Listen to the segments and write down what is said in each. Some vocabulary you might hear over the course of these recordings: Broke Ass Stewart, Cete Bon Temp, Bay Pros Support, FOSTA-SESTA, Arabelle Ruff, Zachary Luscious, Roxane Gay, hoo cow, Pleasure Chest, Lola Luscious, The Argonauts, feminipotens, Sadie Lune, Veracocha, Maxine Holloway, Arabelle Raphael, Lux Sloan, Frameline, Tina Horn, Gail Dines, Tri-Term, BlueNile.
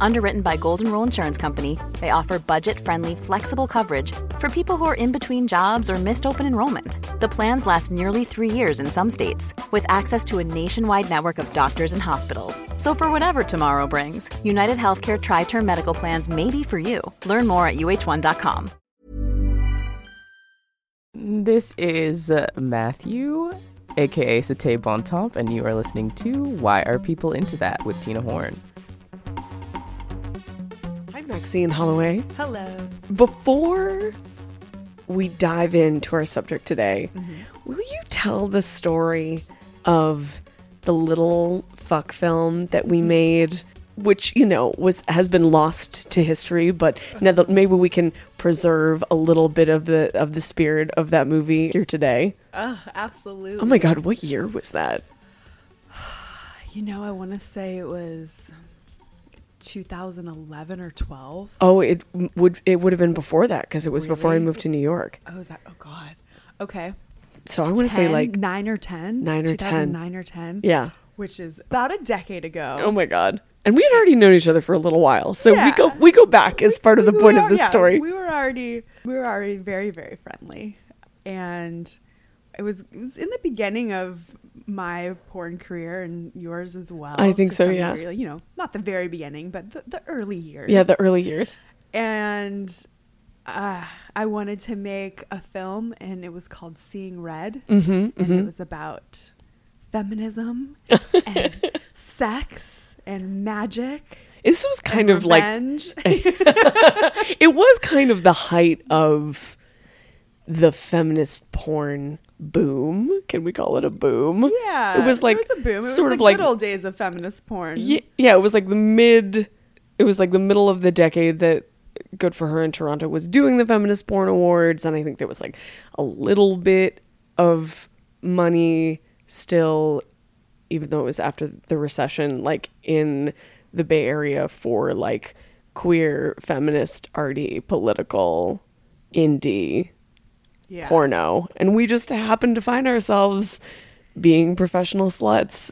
Underwritten by Golden Rule Insurance Company, they offer budget-friendly, flexible coverage for people who are in between jobs or missed open enrollment. The plans last nearly 3 years in some states, with access to a nationwide network of doctors and hospitals. So for whatever tomorrow brings, United Healthcare Tri-Term Medical Plans may be for you. Learn more at uh1.com. This is Matthew, a.k.a. Cete Bon Temp, and you are listening to Why Are People Into That with Tina Horn. Hi, Maxine Holloway. Hello. Before we dive into our subject today, will you tell the story of the little fuck film that we made, which, you know, has been lost to history, but now that maybe we can preserve a little bit of the spirit of that movie here today. Oh, absolutely. Oh my God, what year was that? You know, I want to say it was 2011 or 12. Oh, it would have been before that, because it was really? Before I moved to New York. Oh, is that? Oh God. Okay. So I want to say like 9 or 10. 9 or 10. Yeah. Which is about a decade ago. Oh my God. And we had already known each other for a little while, so yeah. we go back as part of the point of this story. We were already very, very friendly, and it was in the beginning of my porn career and yours as well. I think so. Yeah, really, you know, not the very beginning, but the early years. Yeah, the early years. And I wanted to make a film, and it was called Seeing Red, and it was about feminism and sex. And magic. This was kind of revenge. Like it was kind of the height of the feminist porn boom. Can we call it a boom? Yeah, it was like it was a boom. It was sort of like the good old days of feminist porn. Yeah, it was like It was like the middle of the decade that Good for Her in Toronto was doing the feminist porn awards, and I think there was like a little bit of money still. Even though it was after the recession, like in the Bay Area for like queer, feminist, arty, political, indie, porno. And we just happened to find ourselves being professional sluts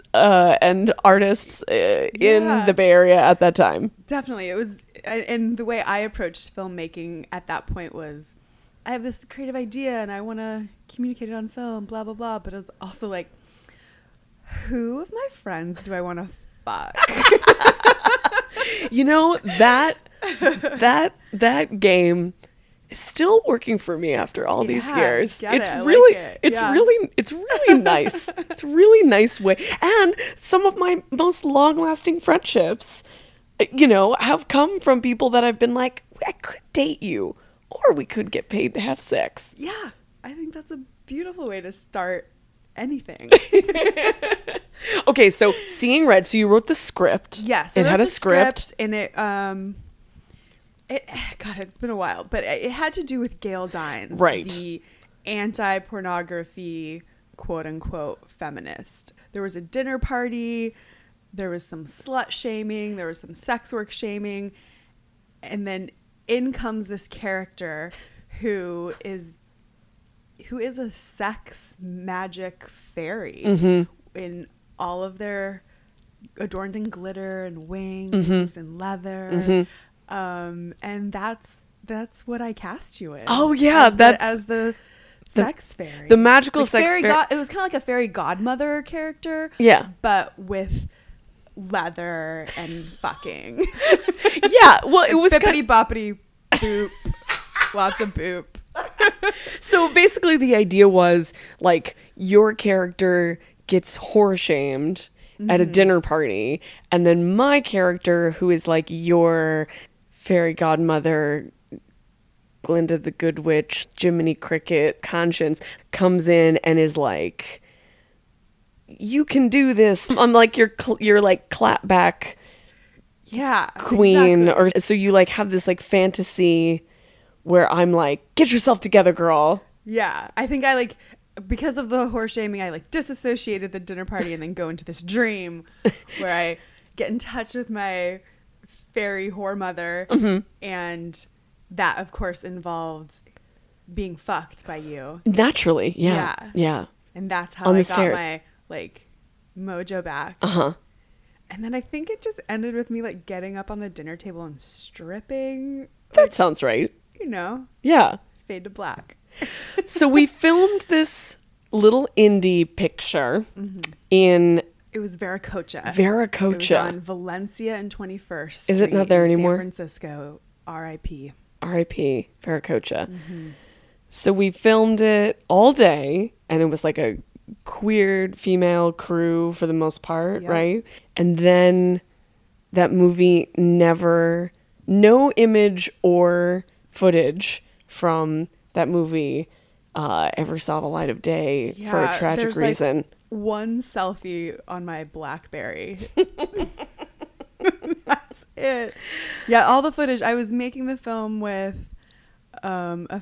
and artists in the Bay Area at that time. Definitely. It was, and the way I approached filmmaking at that point was, I have this creative idea and I want to communicate it on film, blah, blah, blah. But it was also like, who of my friends do I want to fuck? You know, that game is still working for me after all these years. It's really nice. It's a really nice way. And some of my most long-lasting friendships, you know, have come from people that I've been like, I could date you, or we could get paid to have sex. Yeah, I think that's a beautiful way to start anything. Okay, so Seeing Red, so you wrote the script. Yes, it had a script and it it's been a while, but it had to do with Gail Dines, right? The anti-pornography quote unquote feminist. There was a dinner party, there was some slut shaming, there was some sex work shaming, and then in comes this character who is a sex magic fairy in all of their adorned in glitter and wings and leather. And that's what I cast you in. Oh yeah. As the sex fairy. The magical like sex fairy. It was kind of like a fairy godmother character. Yeah. But with leather and fucking. Yeah. Well, it was bippity boppity boop. Lots of boop. So basically the idea was like your character gets whore shamed at a dinner party, and then my character, who is like your fairy godmother, Glinda the Good Witch, Jiminy Cricket conscience, comes in and is like, you can do this. I'm like you're like clapback queen. Exactly. Or so you like have this like fantasy where I'm like, get yourself together, girl. Yeah. I think I like, because of the horse shaming, I like disassociated the dinner party and then go into this dream where I get in touch with my fairy whore mother. Mm-hmm. And that, of course, involved being fucked by you. Naturally. Yeah. Yeah. Yeah. And that's how I got my like mojo back. Uh-huh. And then I think it just ended with me like getting up on the dinner table and stripping. That like, sounds right. You know. Yeah. Fade to black. So we filmed this little indie picture in... It was Veracocha. Veracocha. It was on Valencia and 21st. Is it not there anymore? San Francisco. R.I.P. R.I.P. Veracocha. Mm-hmm. So we filmed it all day, and it was like a queered female crew for the most part, yep. Right? And then that movie never... No image or footage from that movie ever saw the light of day for a tragic reason. Like one selfie on my BlackBerry. That's it. Yeah, all the footage. I was making the film with a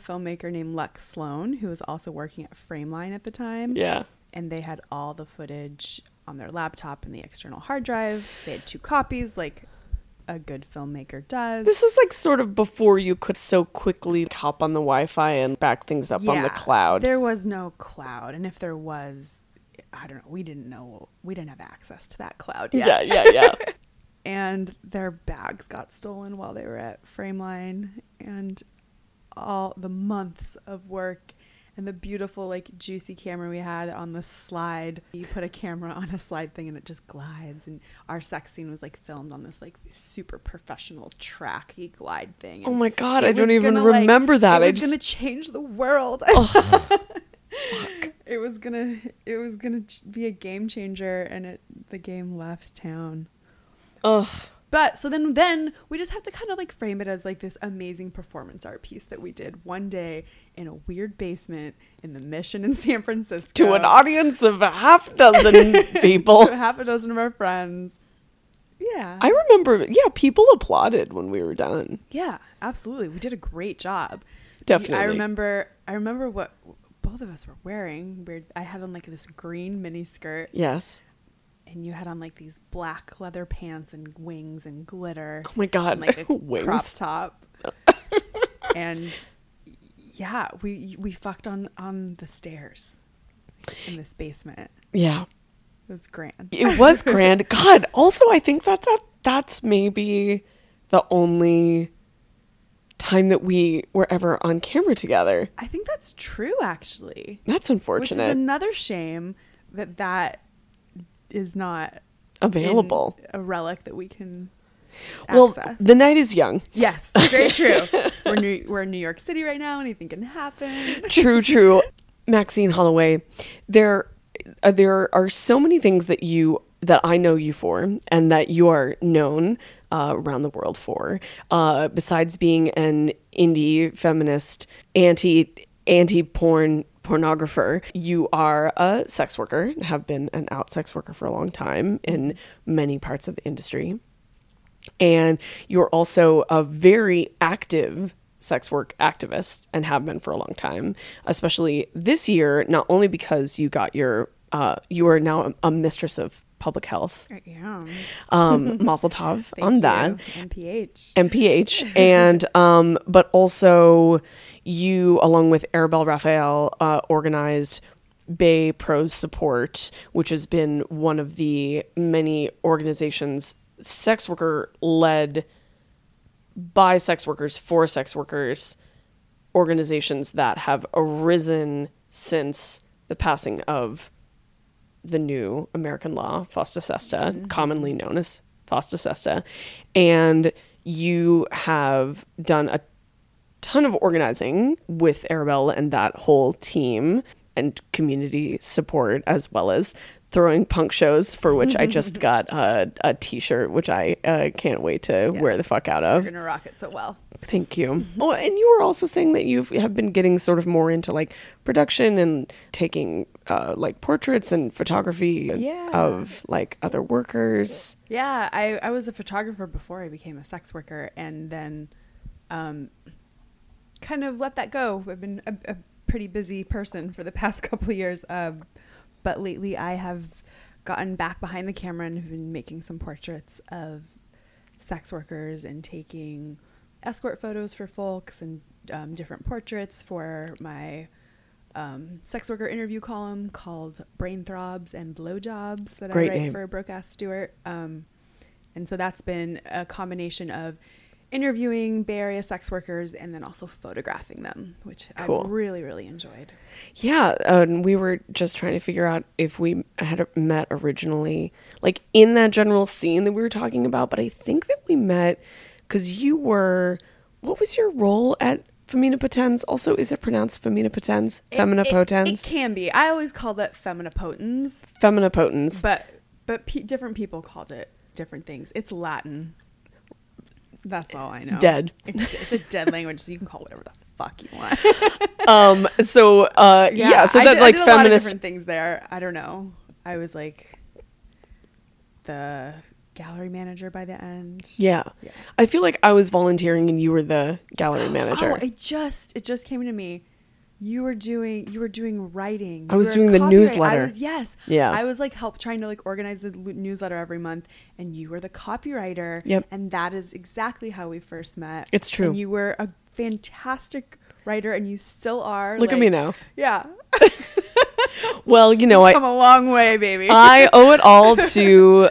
filmmaker named Lux Sloan, who was also working at Frameline at the time. Yeah. And they had all the footage on their laptop and the external hard drive. They had 2 copies, like... a good filmmaker does. This is like sort of before you could so quickly hop on the Wi-Fi and back things up on the cloud. There was no cloud. And if there was, I don't know, we didn't know. We didn't have access to that cloud yet. Yeah. And their bags got stolen while they were at Frameline. And all the months of work and the beautiful, like, juicy camera we had on the slide. You put a camera on a slide thing and it just glides. And our sex scene was, like, filmed on this, like, super professional tracky glide thing. And oh, my God. I don't even remember that. It was going to change the world. Oh, fuck. It was gonna be a game changer. And the game left town. Ugh. But so then we just have to kind of like frame it as like this amazing performance art piece that we did one day in a weird basement in the Mission in San Francisco. To an audience of a half dozen people. To half a dozen of our friends. Yeah. I remember, people applauded when we were done. Yeah, absolutely. We did a great job. Definitely. I remember what both of us were wearing. I had on like this green mini skirt. Yes. And you had on like these black leather pants and wings and glitter. Oh my God. And, like a wings. Crop top. And yeah, we fucked on the stairs in this basement. Yeah. It was grand. It was grand. God. Also, I think that's maybe the only time that we were ever on camera together. I think that's true, actually. That's unfortunate. Which is another shame that is not available, a relic that we can access. Well, the night is young. Yes, very true. We're in New York City right now. Anything can happen. True. Maxine Holloway, there are so many things that I know you for and that you are known around the world for, besides being an indie feminist anti-porn pornographer. You are a sex worker, have been an out sex worker for a long time in many parts of the industry. And you're also a very active sex work activist and have been for a long time, especially this year, not only because you got you are now a mistress of public health. I am. Mazel tov on that. MPH. And, but also you, along with Arabelle Raphael, organized Bay Pros Support, which has been one of the many organizations, sex worker led by sex workers for sex workers, organizations that have arisen since the passing of the new American law, FOSTA-SESTA, mm-hmm. commonly known as FOSTA-SESTA. And you have done a ton of organizing with Arabelle and that whole team and community support, as well as throwing punk shows, for which I just got a t-shirt, which I can't wait to wear the fuck out of. You're gonna rock it so well. Thank you. Oh, and you were also saying that you have been getting sort of more into like production and taking like portraits and photography of like other workers. Yeah, I was a photographer before I became a sex worker, and then kind of let that go. I've been a pretty busy person for the past couple of years, but lately I have gotten back behind the camera and have been making some portraits of sex workers and taking escort photos for folks and different portraits for my sex worker interview column called Brain Throbs and Blowjobs that I write for Broke Ass Stewart. And so that's been a combination of interviewing Bay Area sex workers and then also photographing them, which I really, really enjoyed. Yeah. And we were just trying to figure out if we had met originally, like in that general scene that we were talking about, but I think that we met because you were, what was your role at feminipotens? Also, is it pronounced feminipotens? Feminipotens? It can be. I always called it feminipotens. Feminipotens. But different people called it different things. It's Latin. That's all I know. Dead. It's a dead language, so you can call it whatever the fuck you want. So that I did feminist a lot of different things there. I don't know. I was like the gallery manager by the end. Yeah. I feel like I was volunteering and you were the gallery manager. Oh, it just came to me. You were doing writing. I was doing the newsletter. Yes. Yeah. I was like trying to organize the newsletter every month, and you were the copywriter. Yep. And that is exactly how we first met. It's true. And you were a fantastic writer, and you still are. Look at me now. Yeah. Well, you know, I've come a long way, baby. I owe it all to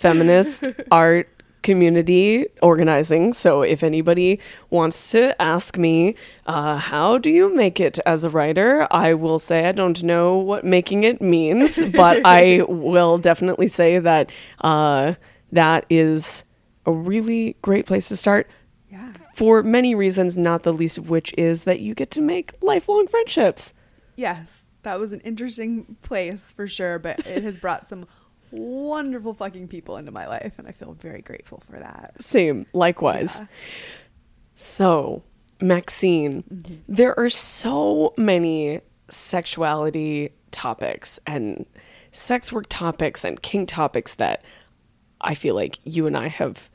feminist art community organizing. So if anybody wants to ask me how do you make it as a writer, I will say I don't know what making it means, but I will definitely say that that is a really great place to start. Yeah. For many reasons, not the least of which is that you get to make lifelong friendships. Yes, that was an interesting place for sure, but it has brought some wonderful fucking people into my life, and I feel very grateful for that. Same, likewise. Yeah. So, Maxine, mm-hmm. There are so many sexuality topics and sex work topics and kink topics that I feel like you and I have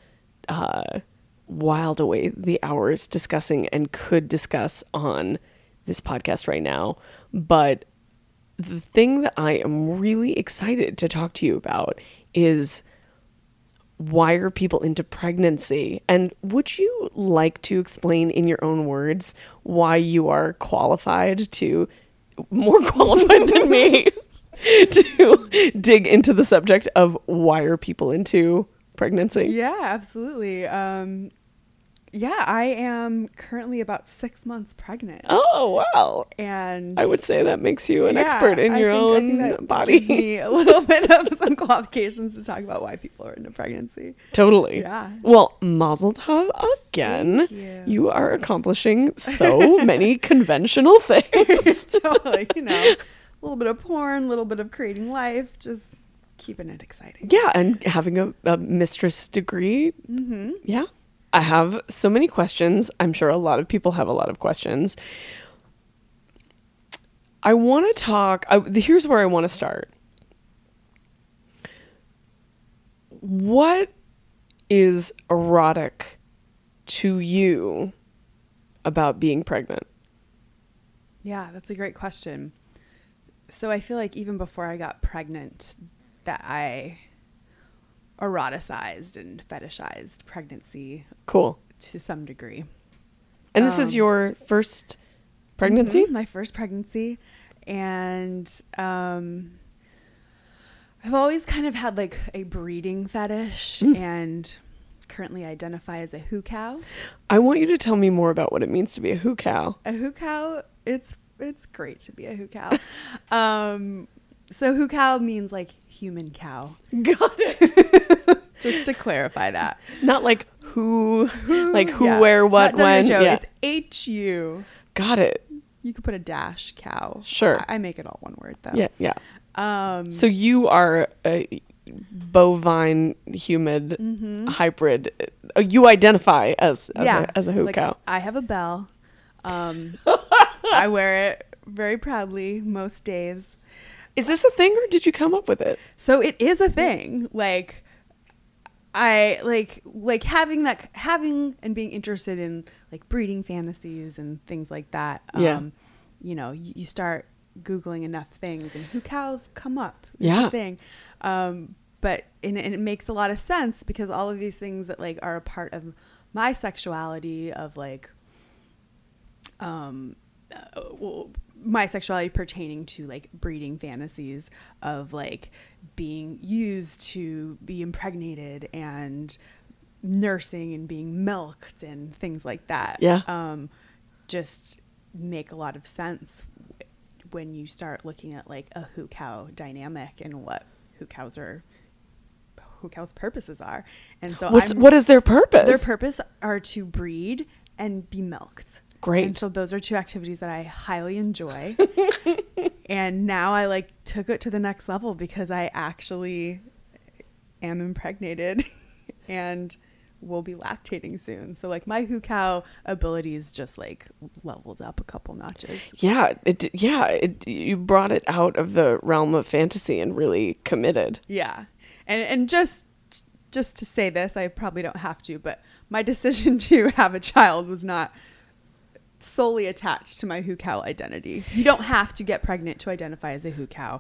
whiled away the hours discussing and could discuss on this podcast right now, but the thing that I am really excited to talk to you about is, why are people into pregnancy? And would you like to explain in your own words why you are more qualified than me to dig into the subject of why are people into pregnancy? Yeah, absolutely. Yeah, I am currently about 6 months pregnant. Oh, wow. And I would say that makes you an expert in your own body. Gives me a little bit of some qualifications to talk about why people are into pregnancy. Totally. Yeah. Well, mazel tov again. Thank you. You are accomplishing so many conventional things. Totally, a little bit of porn, a little bit of creating life, just keeping it exciting. Yeah, and having a mistress degree. Mm-hmm. Yeah. I have so many questions. I'm sure a lot of people have a lot of questions. I want to talk. Here's where I want to start. What is erotic to you about being pregnant? Yeah, that's a great question. So I feel like even before I got pregnant, that I eroticized and fetishized pregnancy. Cool. To some degree. And this is your first pregnancy? Mm-hmm, my first pregnancy. And I've always kind of had like a breeding fetish and currently identify as a hoo cow. I want you to tell me more about what it means to be a hoo cow. A hoo cow, it's great to be a hoo cow. So hoo cow means like human cow. Got it. Just to clarify that. Not like who like who, yeah. Where, what, when. Yeah. It's H-U. Got it. You could put a dash cow. Sure. I make it all one word though. Yeah. So you are a bovine humid hybrid. You identify as a hoo cow. I have a bell. I wear it very proudly most days. Is this a thing or did you come up with it? So it is a thing. Like, I like having and being interested in like breeding fantasies and things like that. Yeah. You know, you start Googling enough things and who cows come up. Yeah. Thing. But and it makes a lot of sense because all of these things that like are a part of my sexuality of like, my sexuality pertaining to like breeding fantasies of like being used to be impregnated and nursing and being milked and things like that. Yeah. Just make a lot of sense when you start looking at like a who cow dynamic and what who cows' purposes are. And so what is their purpose? Their purpose are to breed and be milked. Great. And so those are two activities that I highly enjoy. And now I like took it to the next level because I actually am impregnated and will be lactating soon. So like my who cow abilities just like leveled up a couple notches. Yeah. You brought it out of the realm of fantasy and really committed. Yeah. And just to say this, I probably don't have to, but my decision to have a child was not solely attached to my who cow identity. You don't have to get pregnant to identify as a who cow,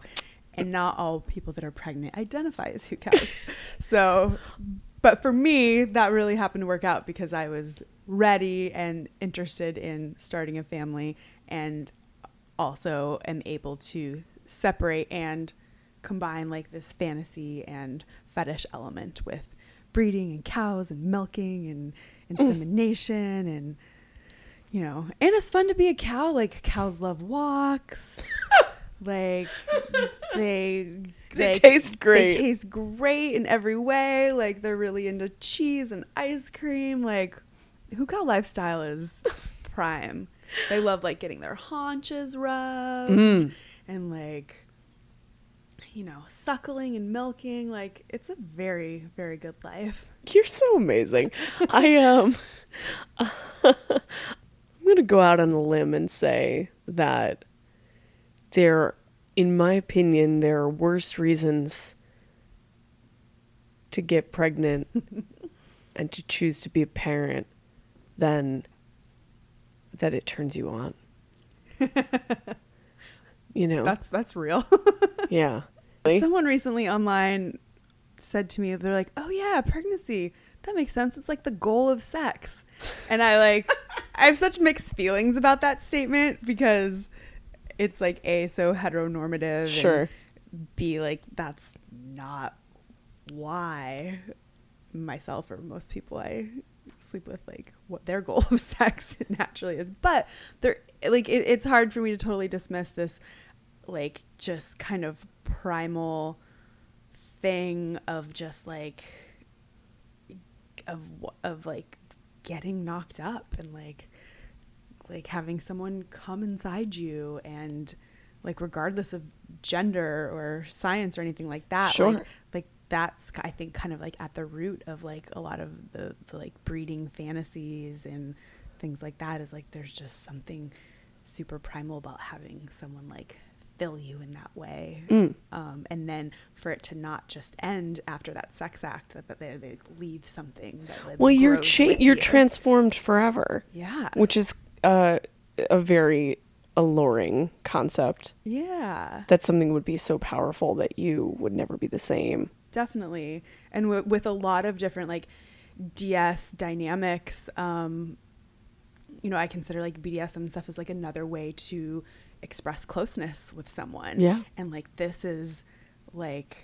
and not all people that are pregnant identify as who cows. So, but for me, that really happened to work out because I was ready and interested in starting a family, and also am able to separate and combine like this fantasy and fetish element with breeding and cows and milking and insemination and, you know, and it's fun to be a cow. Like cows love walks. Like they taste great. They taste great in every way. Like they're really into cheese and ice cream. Like who cow lifestyle is prime. They love like getting their haunches rubbed and like, you know, suckling and milking. Like it's a very, very good life. You're so amazing. I'm going to go out on a limb and say that in my opinion, there are worse reasons to get pregnant and to choose to be a parent than that it turns you on. You know, that's real. Yeah. Someone recently online said to me, they're like, "Oh yeah, pregnancy. That makes sense. It's like the goal of sex." And I have such mixed feelings about that statement because it's like A, so heteronormative. Sure. And B, like that's not why myself or most people I sleep with, like what their goal of sex naturally is. But there, like it's hard for me to totally dismiss this like just kind of primal thing of just like of like getting knocked up and like having someone come inside you, and like regardless of gender or science or anything like that. Sure. Like that's I think kind of like at the root of like a lot of the like breeding fantasies and things like that, is like there's just something super primal about having someone like fill you in that way. And then for it to not just end after that sex act, that they leave something that, like, well, you're transformed forever. Yeah, which is a very alluring concept. Yeah, that something would be so powerful that you would never be the same. Definitely. And with a lot of different like DS dynamics, you know, I consider like BDSM stuff is like another way to express closeness with someone. Yeah. And like this is like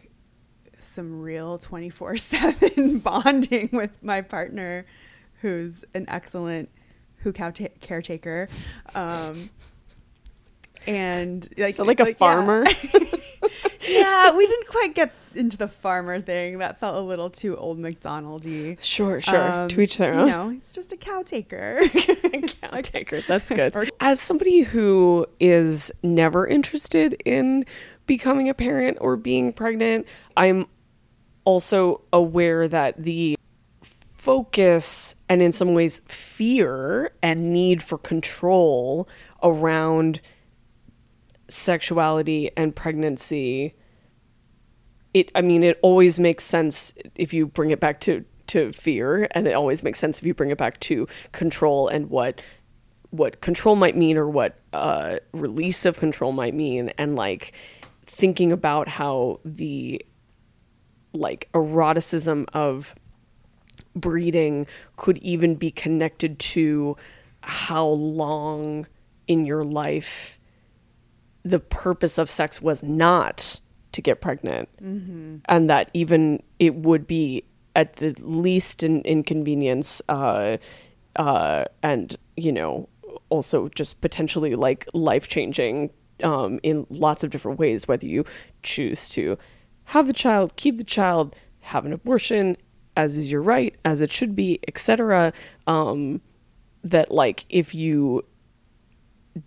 some real 24/7 bonding with my partner, who's an excellent who cow caretaker, and like, so like a farmer. Yeah. Yeah, we didn't quite get into the farmer thing. That felt a little too old McDonald-y. Sure. To each their own. No, it's just a cow taker. Cow taker. That's good. As somebody who is never interested in becoming a parent or being pregnant, I'm also aware that the focus and in some ways fear and need for control around sexuality and pregnancy it always makes sense if you bring it back to fear, and it always makes sense if you bring it back to control and what control might mean, or what release of control might mean, and like thinking about how the like eroticism of breeding could even be connected to how long in your life the purpose of sex was not to get pregnant, mm-hmm. and that even it would be at the least an inconvenience and also just potentially like life-changing in lots of different ways, whether you choose to have the child, keep the child, have an abortion, as is your right, as it should be, etc. That like if you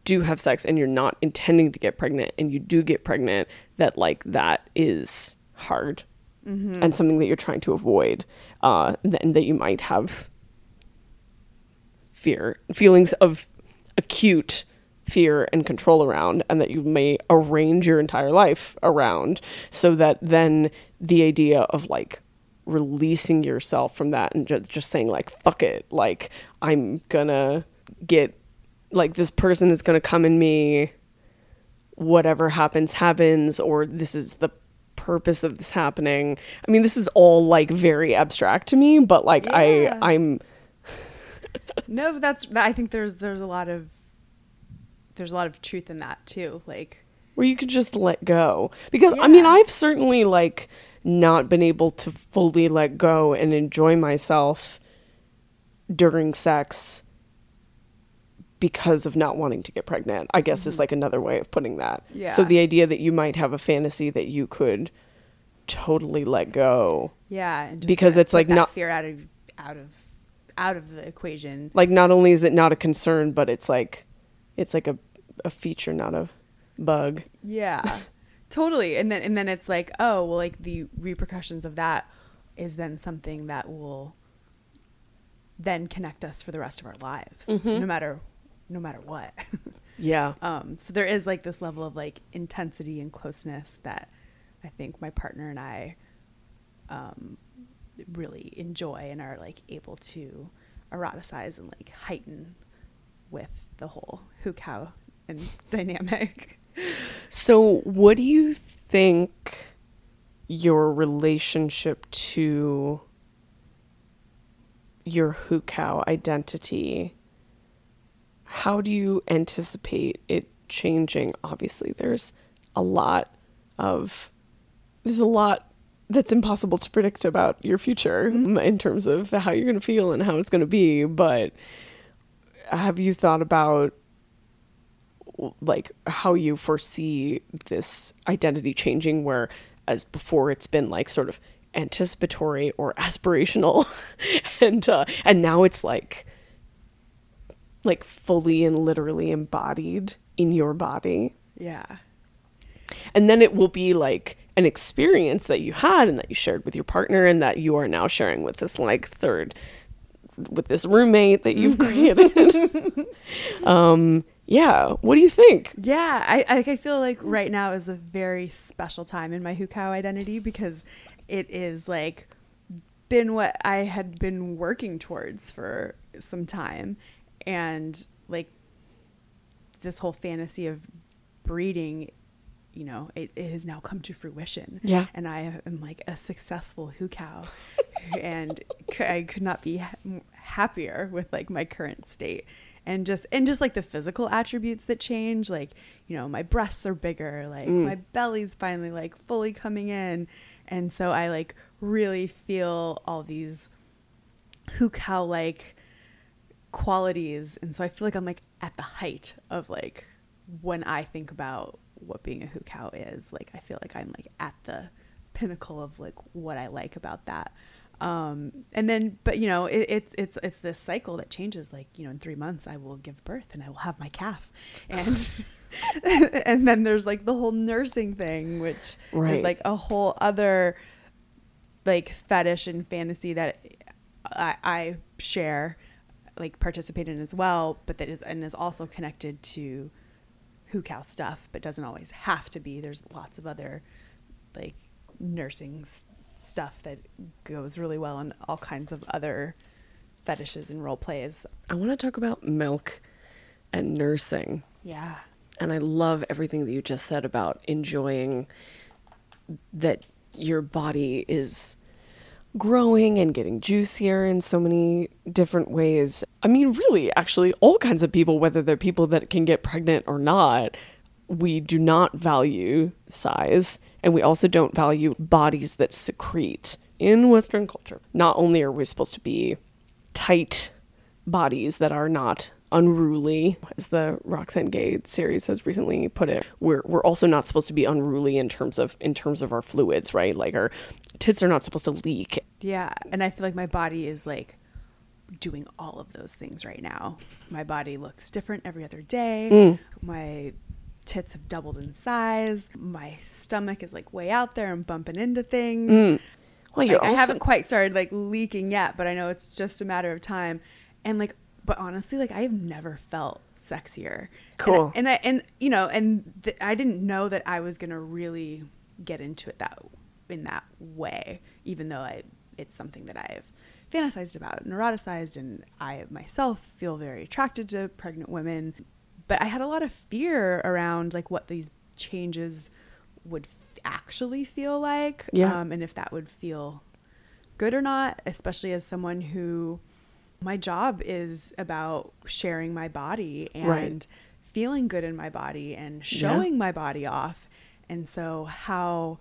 do have sex and you're not intending to get pregnant and you do get pregnant, that like that is hard, mm-hmm. and something that you're trying to avoid, and that you might have feelings of acute fear and control around, and that you may arrange your entire life around, so that then the idea of like releasing yourself from that and just saying like, fuck it, like I'm gonna get, like this person is gonna come in me, whatever happens, or this is the purpose of this happening. I mean, this is all like very abstract to me, but like yeah. I'm no, I think there's a lot of truth in that too, like where you could just let go, because yeah. I mean, I've certainly like not been able to fully let go and enjoy myself during sex because of not wanting to get pregnant, I guess, mm-hmm. is like another way of putting that. Yeah. So the idea that you might have a fantasy that you could totally let go, yeah, and just because it's like not fear out of the equation. Like not only is it not a concern, but it's like a feature, not a bug. Yeah. Totally. And then it's like, oh, well, like the repercussions of that is then something that will then connect us for the rest of our lives, mm-hmm. no matter what. Yeah. So there is like this level of like intensity and closeness that I think my partner and I really enjoy and are like able to eroticize and like heighten with the whole hoo-cow and dynamic. So what do you think your relationship to your hoo-cow identity, how do you anticipate it changing? Obviously, there's a lot that's impossible to predict about your future, mm-hmm. in terms of how you're going to feel and how it's going to be, but have you thought about like how you foresee this identity changing, where as before it's been like sort of anticipatory or aspirational and now it's like fully and literally embodied in your body? Yeah. And then it will be like an experience that you had and that you shared with your partner and that you are now sharing with this like third, with this roommate that you've created. Yeah. What do you think? Yeah. I feel like right now is a very special time in my hoo-cow identity, because it is like been what I had been working towards for some time. And like this whole fantasy of breeding, it has now come to fruition. Yeah. And I am like a successful hoo-cow and I could not be happier with like my current state, and just like the physical attributes that change, like, my breasts are bigger, like my belly's finally like fully coming in. And so I like really feel all these hoo-cow like qualities. And so I feel like I'm like at the height of like when I think about what being a hoo-cow is, like I feel like I'm like at the pinnacle of like what I like about that, and then but it's this cycle that changes, like in 3 months I will give birth and I will have my calf, and and then there's like the whole nursing thing, which right. is like a whole other like fetish and fantasy that I share, like participate in as well, but that is also connected to hoo-cow stuff, but doesn't always have to be. There's lots of other like nursing stuff that goes really well on all kinds of other fetishes and role plays. I want to talk about milk and nursing. Yeah. And I love everything that you just said about enjoying that your body is growing and getting juicier in so many different ways. I mean, really, actually, all kinds of people, whether they're people that can get pregnant or not, we do not value size, and we also don't value bodies that secrete in Western culture. Not only are we supposed to be tight bodies that are not unruly, as the Roxane Gay series has recently put it, we're also not supposed to be unruly in terms of our fluids, right? Like our tits are not supposed to leak. Yeah, and I feel like my body is like doing all of those things right now. My body looks different every other day. My tits have doubled in size. My stomach is like way out there and bumping into things. Well, like, I haven't quite started like leaking yet, but I know it's just a matter of time. And like, but honestly, like, I've never felt sexier. Cool. And I didn't know that I was going to really get into it in that way, even though it's something that I've fantasized about and eroticized, and I myself feel very attracted to pregnant women. But I had a lot of fear around like what these changes would actually feel like, and if that would feel good or not, especially as someone who... my job is about sharing my body and feeling good in my body and showing my body off. And so how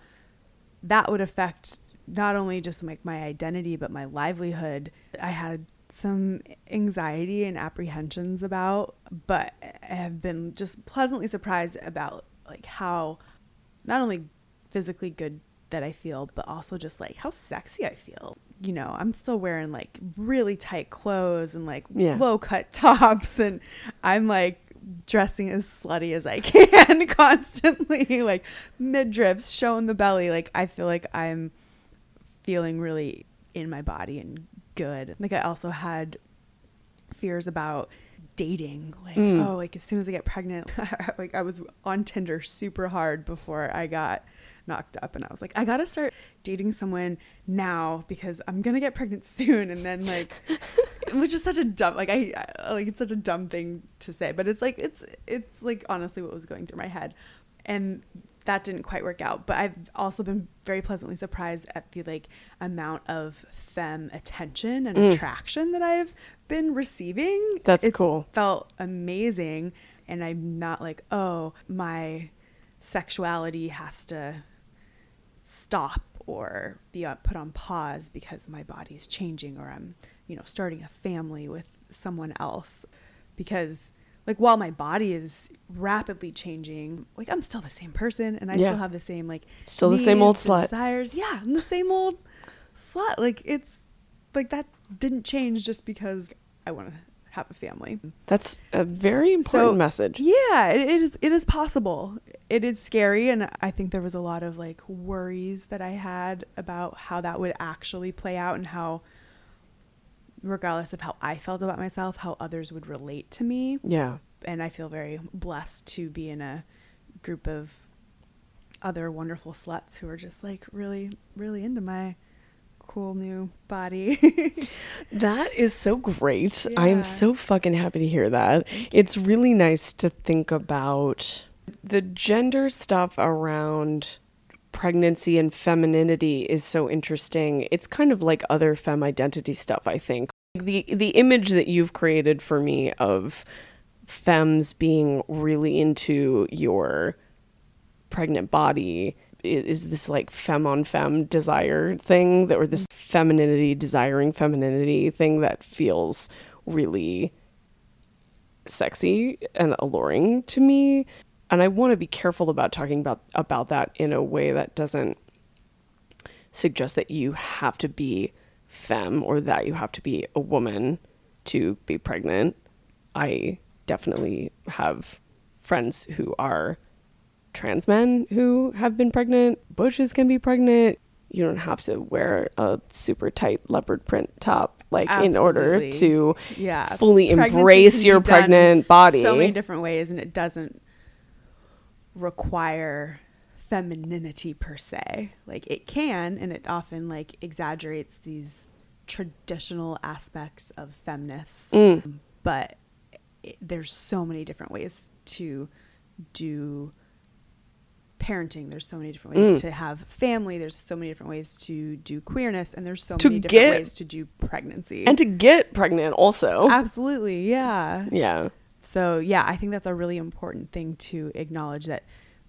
that would affect not only just like my identity, but my livelihood, I had some anxiety and apprehensions about, but I have been just pleasantly surprised about like how not only physically good that I feel, but also just like how sexy I feel. You know, I'm still wearing like really tight clothes and like low cut tops, and I'm like dressing as slutty as I can constantly, like midriffs, showing the belly. Like I feel like I'm feeling really in my body and good. Like I also had fears about dating, like as soon as I get pregnant, like I was on Tinder super hard before I got knocked up, and I was like, I gotta start dating someone now because I'm gonna get pregnant soon. And then like it was just such a dumb, like I like it's such a dumb thing to say, but it's like it's like honestly what was going through my head, and that didn't quite work out. But I've also been very pleasantly surprised at the like amount of femme attention and attraction that I've been receiving. It's cool. Felt amazing, and I'm not like, oh, my sexuality has to stop or be put on pause because my body's changing, or I'm, you know, starting a family with someone else. Because like while my body is rapidly changing, like I'm still the same person, and I still have the same like needs, the same old slut desires. Yeah, I'm the same old slut. Like it's like that didn't change just because I want to have a family. That's a very important message. Yeah, it is possible. It is scary, and I think there was a lot of like worries that I had about how that would actually play out, and how regardless of how I felt about myself, how others would relate to me. Yeah. And I feel very blessed to be in a group of other wonderful sluts who are just like really, really into my cool new body. That is so great. Yeah. I am so fucking happy to hear that. It's really nice to think about the gender stuff around pregnancy and femininity is so interesting. It's kind of like other femme identity stuff, I think. The image that you've created for me of femmes being really into your pregnant body is this like femme on femme desire thing, that or this femininity desiring femininity thing that feels really sexy and alluring to me. And I want to be careful about talking about that in a way that doesn't suggest that you have to be femme or that you have to be a woman to be pregnant. I definitely have friends who are trans men who have been pregnant. Bushes can be pregnant. You don't have to wear a super tight leopard print top, like in order to fully embrace your pregnant body. So many different ways, and it doesn't require femininity per se. Like it can, and it often like exaggerates these traditional aspects of feminists. But there's so many different ways to do parenting. There's so many different ways to have family. There's so many different ways to do queerness, and there's so many different ways to do pregnancy and to get pregnant also. Absolutely. Yeah. So yeah, I think that's a really important thing to acknowledge, that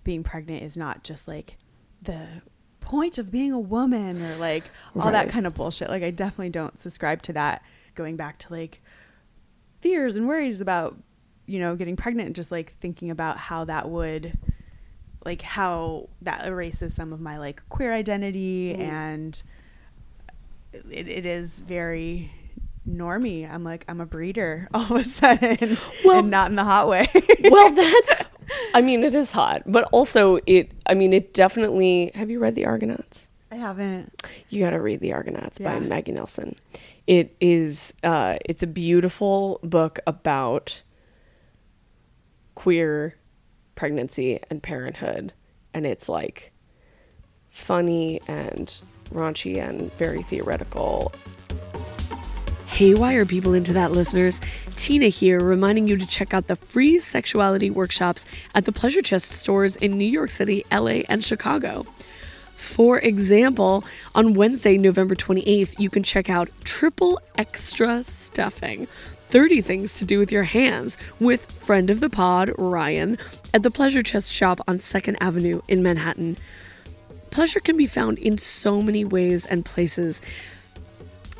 being pregnant is not just like the point of being a woman or like all that kind of bullshit. Like I definitely don't subscribe to that. Going back to like fears and worries about, you know, getting pregnant and just like thinking about how that would, like how that erases some of my like queer identity. And it is very normie. I'm like, I'm a breeder all of a sudden, and not in the hot way. Well, that's, I mean, it is hot, but also it definitely, have you read The Argonauts? I haven't. You got to read The Argonauts by Maggie Nelson. It is, it's a beautiful book about queer pregnancy and parenthood, and it's like funny and raunchy and very theoretical. Hey, why are people into that, listeners? Tina here, reminding you to check out the free sexuality workshops at the Pleasure Chest stores in New York City, LA, and Chicago. For example, on Wednesday, November 28th, you can check out Triple Extra Stuffing, 30 things to do with your hands, with friend of the pod, Ryan, at the Pleasure Chest shop on 2nd Avenue in Manhattan. Pleasure can be found in so many ways and places,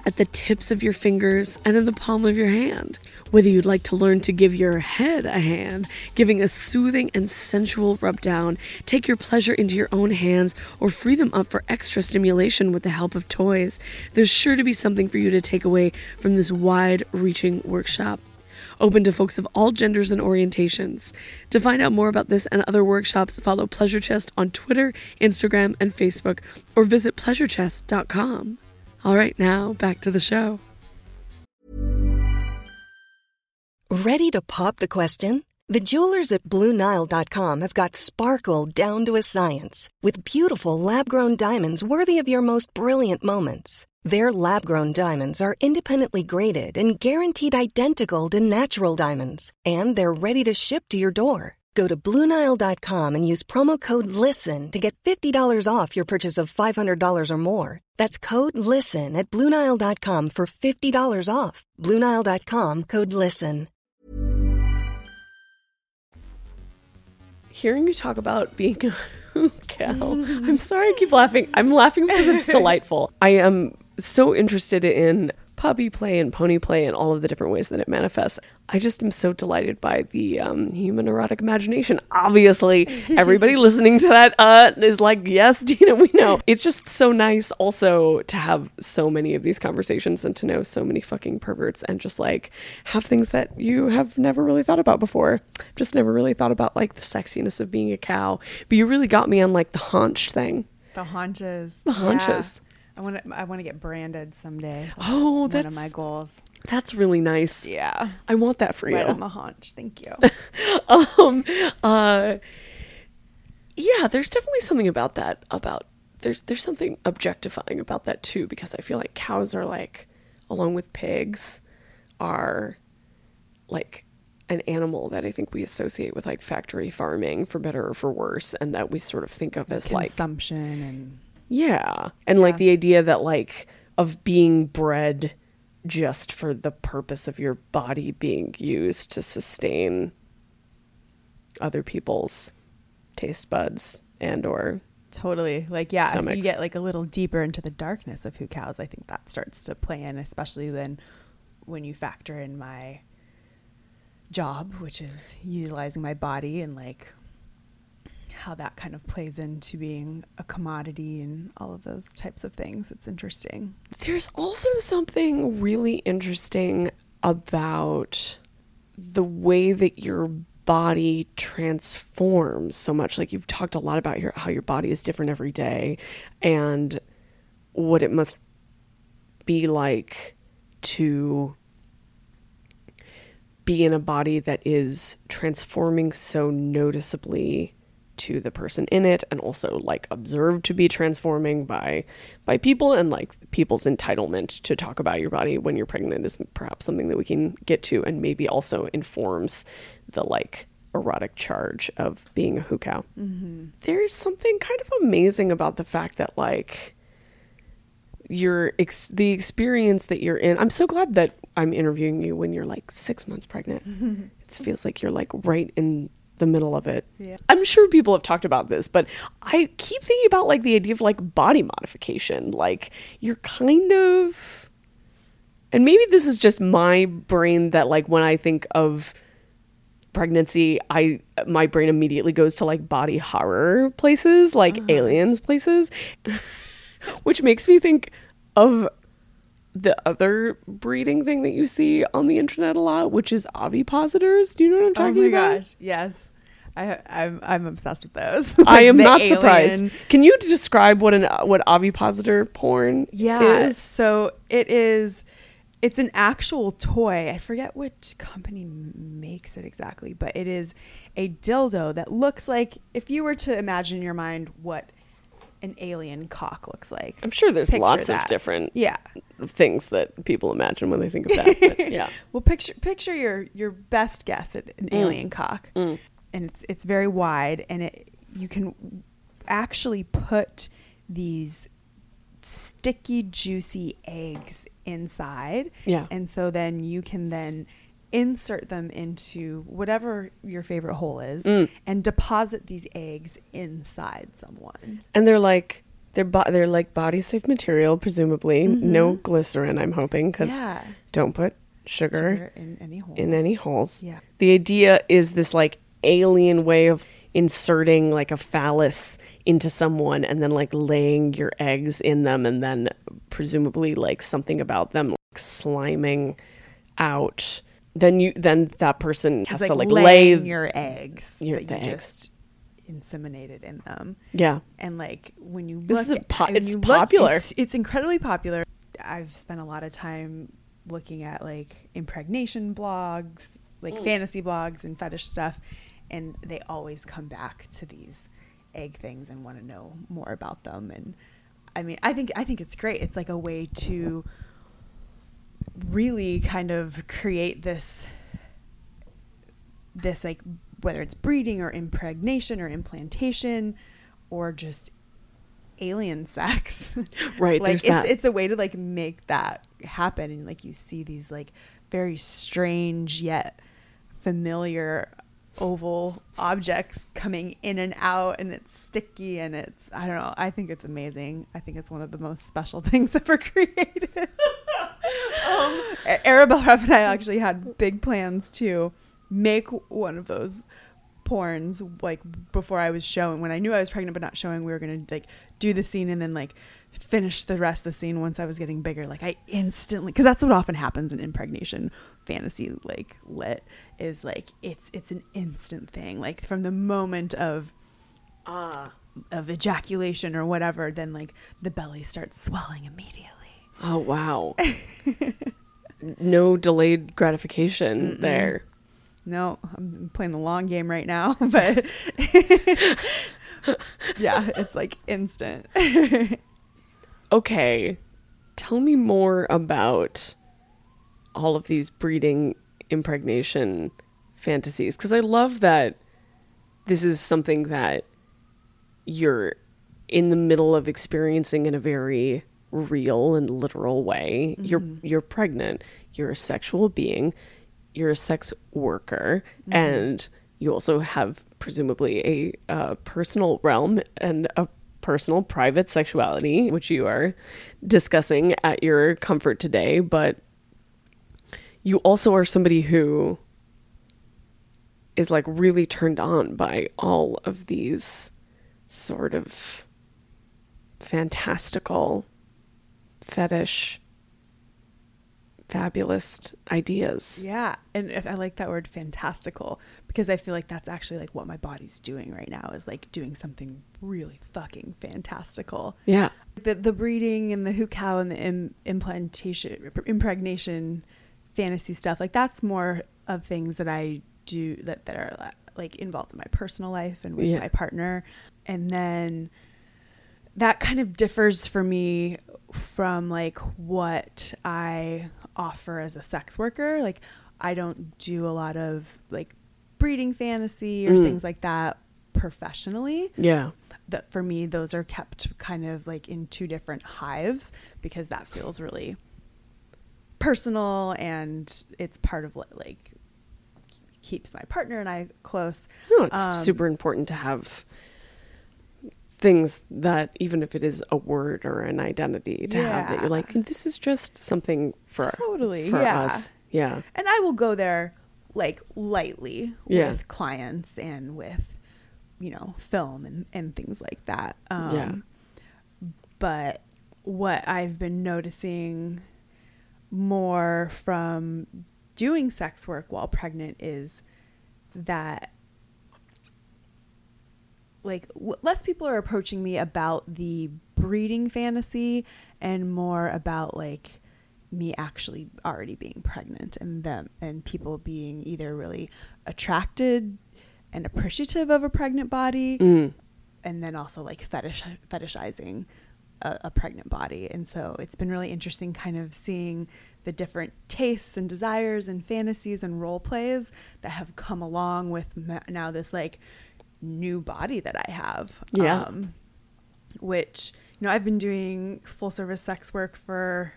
at the tips of your fingers and in the palm of your hand. Whether you'd like to learn to give your head a hand, giving a soothing and sensual rub down, take your pleasure into your own hands, or free them up for extra stimulation with the help of toys, there's sure to be something for you to take away from this wide-reaching workshop, open to folks of all genders and orientations. To find out more about this and other workshops, follow Pleasure Chest on Twitter, Instagram, and Facebook, or visit pleasurechest.com. All right, now back to the show. Ready to pop the question? The jewelers at BlueNile.com have got sparkle down to a science with beautiful lab-grown diamonds worthy of your most brilliant moments. Their lab-grown diamonds are independently graded and guaranteed identical to natural diamonds, and they're ready to ship to your door. Go to BlueNile.com and use promo code LISTEN to get $50 off your purchase of $500 or more. That's code LISTEN at BlueNile.com for $50 off. BlueNile.com, code LISTEN. Hearing you talk about being a cow, I'm sorry I keep laughing. I'm laughing because it's delightful. I am so interested in puppy play and pony play and all of the different ways that it manifests. I just am so delighted by the human erotic imagination. Obviously, everybody listening to that is like, yes, Tina, we know. It's just so nice also to have so many of these conversations and to know so many fucking perverts and just like have things that you have never really thought about before. I've just never really thought about like the sexiness of being a cow. But you really got me on like the haunch thing. The haunches. The haunches. Yeah. I want to get branded someday. Oh, that's one of my goals. That's really nice. Yeah. I want that for right you. Right on the haunch. Thank you. Yeah, there's definitely something about that, about there's something objectifying about that too, because I feel like cows are like, along with pigs, are like an animal that I think we associate with like factory farming, for better or for worse, and that we sort of think of as like consumption and like the idea that like of being bred just for the purpose of your body being used to sustain other people's taste buds and or totally like stomachs. If you get like a little deeper into the darkness of who cows, I think that starts to play in, especially then when you factor in my job, which is utilizing my body, and like how that kind of plays into being a commodity and all of those types of things. It's interesting. There's also something really interesting about the way that your body transforms so much. Like you've talked a lot about how your body is different every day and what it must be like to be in a body that is transforming so noticeably to the person in it, and also like observed to be transforming by people, and like people's entitlement to talk about your body when you're pregnant is perhaps something that we can get to, and maybe also informs the like erotic charge of being a hoo cow. Mm-hmm. There's something kind of amazing about the fact that like the experience that you're in. I'm so glad that I'm interviewing you when you're like 6 months pregnant. It feels like you're like right in the middle of it. Yeah. I'm sure people have talked about this, but I keep thinking about like the idea of like body modification. Like you're kind of, and maybe this is just my brain that like when I think of pregnancy, my brain immediately goes to like body horror places, like Aliens places, which makes me think of the other breeding thing that you see on the internet a lot, which is ovipositors. Do you know what I'm talking about? Oh my gosh, yes. I'm obsessed with those. Like I am not surprised. Can you describe what ovipositor porn is? So it's an actual toy. I forget which company makes it exactly, but it is a dildo that looks like, if you were to imagine in your mind what an alien cock looks like. I'm sure there's lots of different things that people imagine when they think of that. But yeah. Well, picture your best guess at an alien cock, and it's very wide, and you can actually put these sticky, juicy eggs inside, and so then you can then insert them into whatever your favorite hole is and deposit these eggs inside someone. And they're like they're like body safe material, presumably. No glycerin, I'm hoping, because don't put sugar in any holes. Yeah. The idea is this like alien way of inserting like a phallus into someone and then like laying your eggs in them, and then presumably like something about them like sliming out. Then that person has to like lay your eggs. Just inseminated in them. Yeah. And like when you look, it's popular. It's incredibly popular. I've spent a lot of time looking at like impregnation blogs, like fantasy blogs and fetish stuff, and they always come back to these egg things and want to know more about them. And I mean, I think it's great. It's like a way to really kind of create this like, whether it's breeding or impregnation or implantation or just alien sex, right? Like it's a way to like make that happen, and like you see these like very strange yet familiar oval objects coming in and out, and it's sticky, and it's, I don't know, I think it's amazing. I think it's one of the most special things ever created. Arabelle Ruff and I actually had big plans to make one of those porns, like before I was showing, when I knew I was pregnant but not showing, we were gonna like do the scene and then like finish the rest of the scene once I was getting bigger. Like I instantly, because that's what often happens in impregnation fantasy, like lit, is like it's an instant thing. Like from the moment of ejaculation or whatever, then like the belly starts swelling immediately. Oh wow. No delayed gratification. Mm-mm. There. No, I'm playing the long game right now, but yeah, it's like instant. Okay, tell me more about all of these breeding impregnation fantasies, because I love that this is something that you're in the middle of experiencing in a very real and literal way. Mm-hmm. You're pregnant, you're a sexual being, you're a sex worker, mm-hmm. and you also have presumably a personal realm and a personal private sexuality, which you are discussing at your comfort today, but you also are somebody who is like really turned on by all of these sort of fantastical, fetish, fabulous ideas. Yeah. And if I like that word fantastical, because I feel like that's actually like what my body's doing right now, is like doing something really fucking fantastical. Yeah. The breeding and the hoo-cow and the impregnation fantasy stuff, like that's more of things that I do that are like involved in my personal life and with my partner. And then that kind of differs for me from like what I offer as a sex worker. Like I don't do a lot of like breeding fantasy or things like that professionally. Yeah. That for me, those are kept kind of like in two different hives because that feels really personal and it's part of what like keeps my partner and I close. No, it's super important to have things that, even if it is a word or an identity, to have that you're like, this is just something for, for us. Yeah. And I will go there like lightly with clients and with, you know, film and things like that. But what I've been noticing more from doing sex work while pregnant is that like less people are approaching me about the breeding fantasy and more about like me actually already being pregnant and them and people being either really attracted and appreciative of a pregnant body and then also like fetishizing a pregnant body. And so it's been really interesting kind of seeing the different tastes and desires and fantasies and role plays that have come along with now this like new body that I have. Which, you know, I've been doing full service sex work for,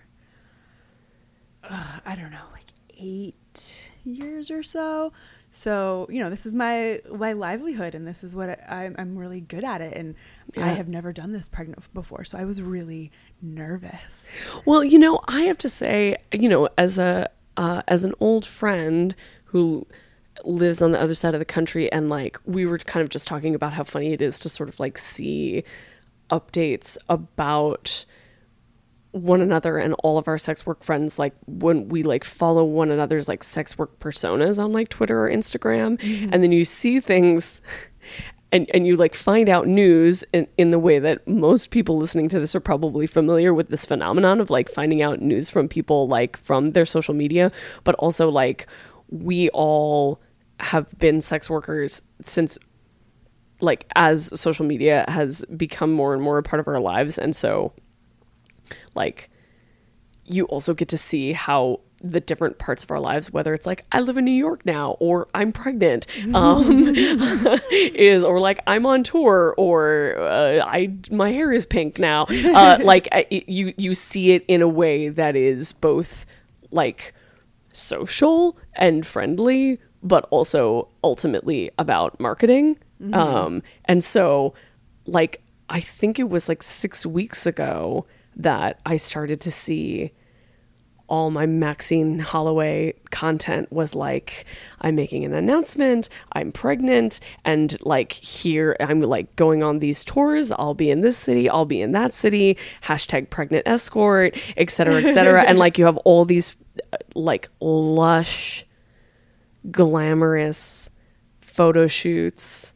I don't know, like 8 years or so. So, you know, this is my livelihood and this is what I'm really good at it. And I have never done this pregnant before. So I was really nervous. Well, you know, I have to say, you know, as an old friend who lives on the other side of the country, and like, we were kind of just talking about how funny it is to sort of like see updates about one another and all of our sex work friends, like when we like follow one another's like sex work personas on like Twitter or Instagram, and then you see things and you like find out news in the way that most people listening to this are probably familiar with this phenomenon of like finding out news from people like from their social media, but also like we all have been sex workers since like as social media has become more and more a part of our lives, and so like you also get to see how the different parts of our lives, whether it's like I live in New York now or I'm pregnant is, or like I'm on tour or my hair is pink now, like you see it in a way that is both like social and friendly but also ultimately about marketing. And so like I think it was like 6 weeks ago that I started to see all my Maxine Holloway content was like, I'm making an announcement, I'm pregnant, and like here I'm like going on these tours, I'll be in this city, I'll be in that city, hashtag pregnant escort, etc., etc. And like you have all these like lush, glamorous photo shoots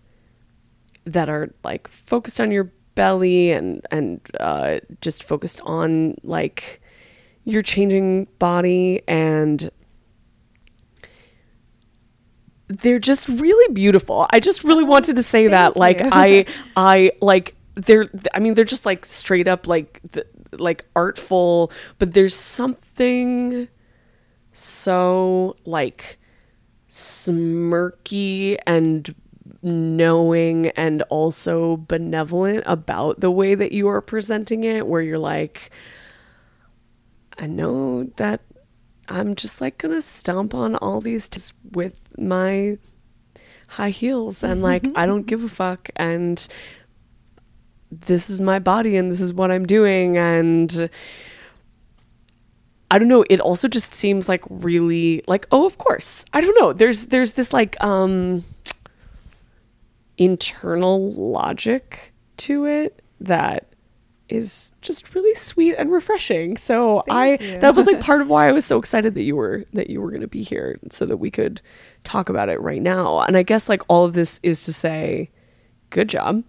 that are like focused on your belly and just focused on like your changing body, and they're just really beautiful. I just really wanted to say that like I like they're, I mean, they're just like straight up like like artful, but there's something so like smirky and knowing and also benevolent about the way that you are presenting it, where you're like, I know that I'm just like gonna stomp on all these with my high heels and like I don't give a fuck and this is my body and this is what I'm doing. And I don't know, it also just seems like really like, oh, of course, I don't know, there's this like internal logic to it that is just really sweet and refreshing. So that was like part of why I was so excited that you were going to be here so that we could talk about it right now. And I guess like all of this is to say, good job.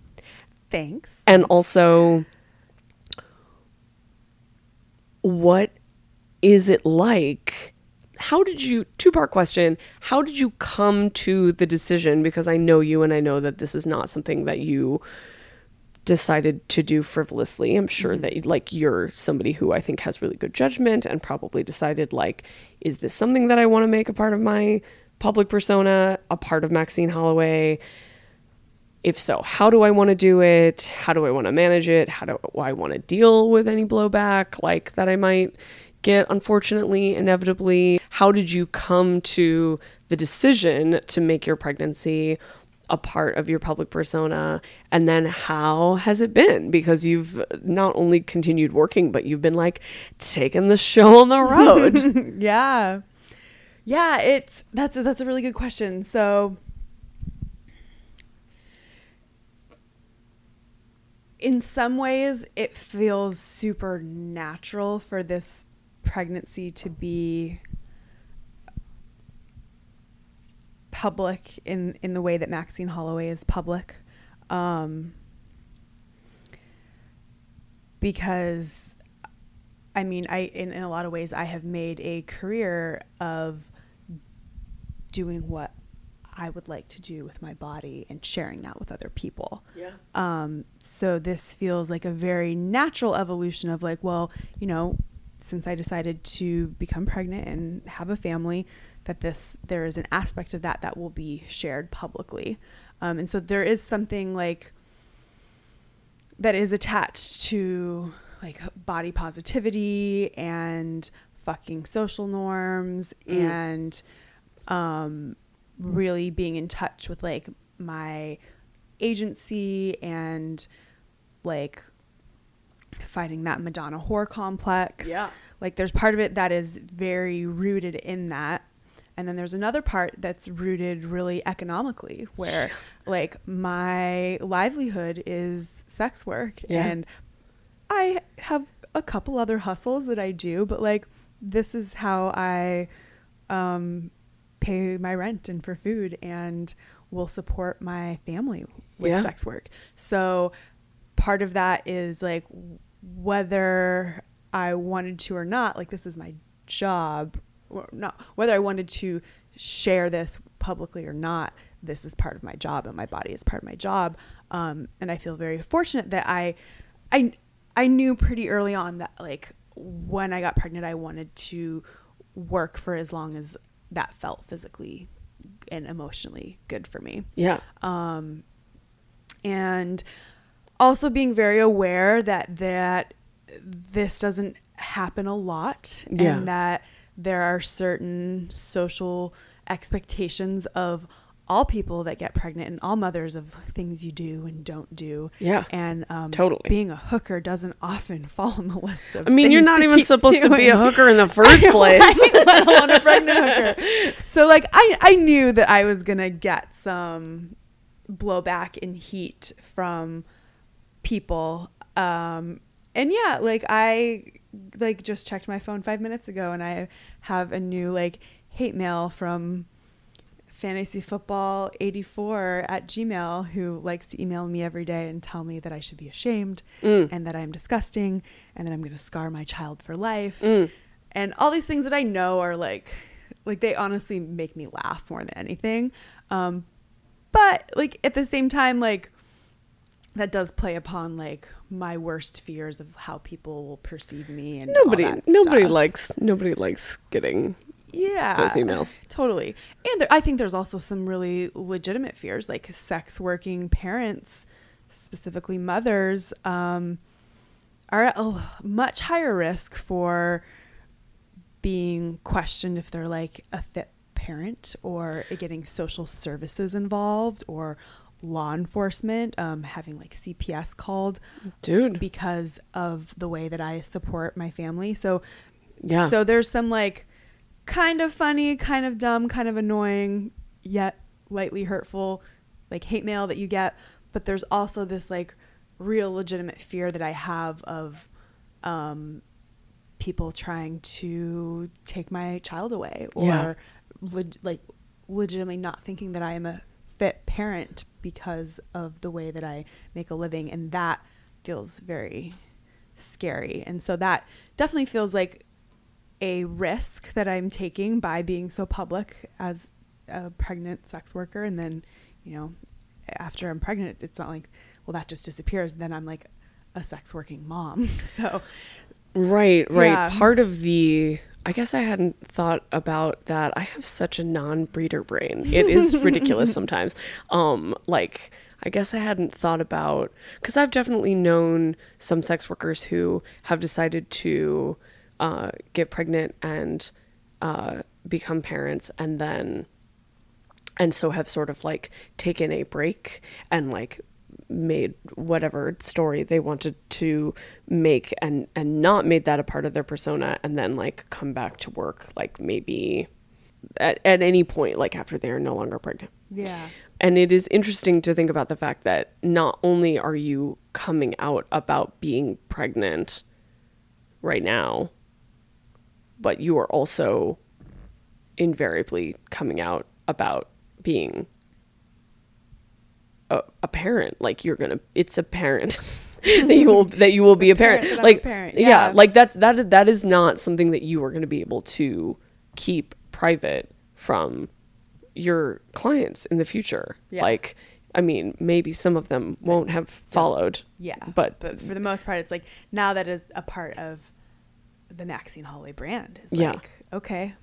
Thanks. And also, what is it like two-part question, how did you come to the decision? Because I know you and I know that this is not something that you decided to do frivolously. I'm sure mm-hmm. that you're somebody who I think has really good judgment and probably decided is this something that I want to make a part of my public persona, a part of Maxine Holloway? If so, how do I want to do it? How do I want to manage it? How do I want to deal with any blowback that I might get, unfortunately, inevitably? How did you come to the decision to make your pregnancy a part of your public persona? And then how has it been? Because you've not only continued working, but you've been taking the show on the road. Yeah. That's a really good question. So in some ways it feels super natural for this pregnancy to be public in the way that Maxine Holloway is public, because in a lot of ways I have made a career of doing what I would like to do with my body and sharing that with other people. Yeah. So this feels like a very natural evolution of since I decided to become pregnant and have a family, that there is an aspect of that will be shared publicly. And so there is something that is attached to body positivity and fucking social norms and really being in touch with my agency and fighting that Madonna whore complex. Yeah. There's part of it that is very rooted in that. And then there's another part that's rooted really economically, where my livelihood is sex work. Yeah. And I have a couple other hustles that I do, but this is how I pay my rent and for food and will support my family with sex work. So part of that is whether I wanted to or not, this is my job. Or not, whether I wanted to share this publicly or not, this is part of my job and my body is part of my job. And I feel very fortunate that I knew pretty early on that when I got pregnant, I wanted to work for as long as that felt physically and emotionally good for me. Yeah. And also being very aware that this doesn't happen a lot and that there are certain social expectations of all people that get pregnant and all mothers of things you do and don't do. Yeah. And totally. Being a hooker doesn't often fall on the list of things you're not even supposed to be a hooker in the first place. Let alone a pregnant hooker. So I knew that I was going to get some blowback and heat from people. And yeah, I just checked my phone 5 minutes ago and I have a new hate mail from fantasyfootball84@gmail.com who likes to email me every day and tell me that I should be ashamed and that I'm disgusting and that I'm going to scar my child for life. And all these things that I know are they honestly make me laugh more than anything. But at the same time, that does play upon my worst fears of how people will perceive me and nobody likes getting those emails. Totally. And I think there's also some really legitimate fears, sex working parents, specifically mothers, are at a much higher risk for being questioned if they're a fit parent or getting social services involved or law enforcement, having CPS called, dude, because of the way that I support my family. So yeah, so there's some kind of funny, kind of dumb, kind of annoying, yet lightly hurtful hate mail that you get, but there's also this real legitimate fear that I have of people trying to take my child away or legitimately not thinking that I am a fit parent because of the way that I make a living, and that feels very scary. And so that definitely feels a risk that I'm taking by being so public as a pregnant sex worker. And then, you know, after I'm pregnant, it's not like, well, that just disappears. And then I'm like a sex working mom. So. Right. Yeah. Part of the, I guess I hadn't thought about that. I have such a non-breeder brain. It is ridiculous sometimes. Like, I guess I hadn't thought about, because I've definitely known some sex workers who have decided to get pregnant and become parents, and then, and so have sort of like taken a break and like made whatever story they wanted to make, and not made that a part of their persona, and then like come back to work, like maybe at any point, like after they are no longer pregnant. Yeah. And it is interesting to think about the fact that not only are you coming out about being pregnant right now, but you are also invariably coming out about being a parent. Like you're going to, it's apparent that you will be a parent. Like, yeah, like that is not something that you are going to be able to keep private from your clients in the future. Yeah. Like, I mean, maybe some of them won't have followed. Yeah. But for the most part, it's like now that is a part of the Maxine Holloway brand. It's like, okay,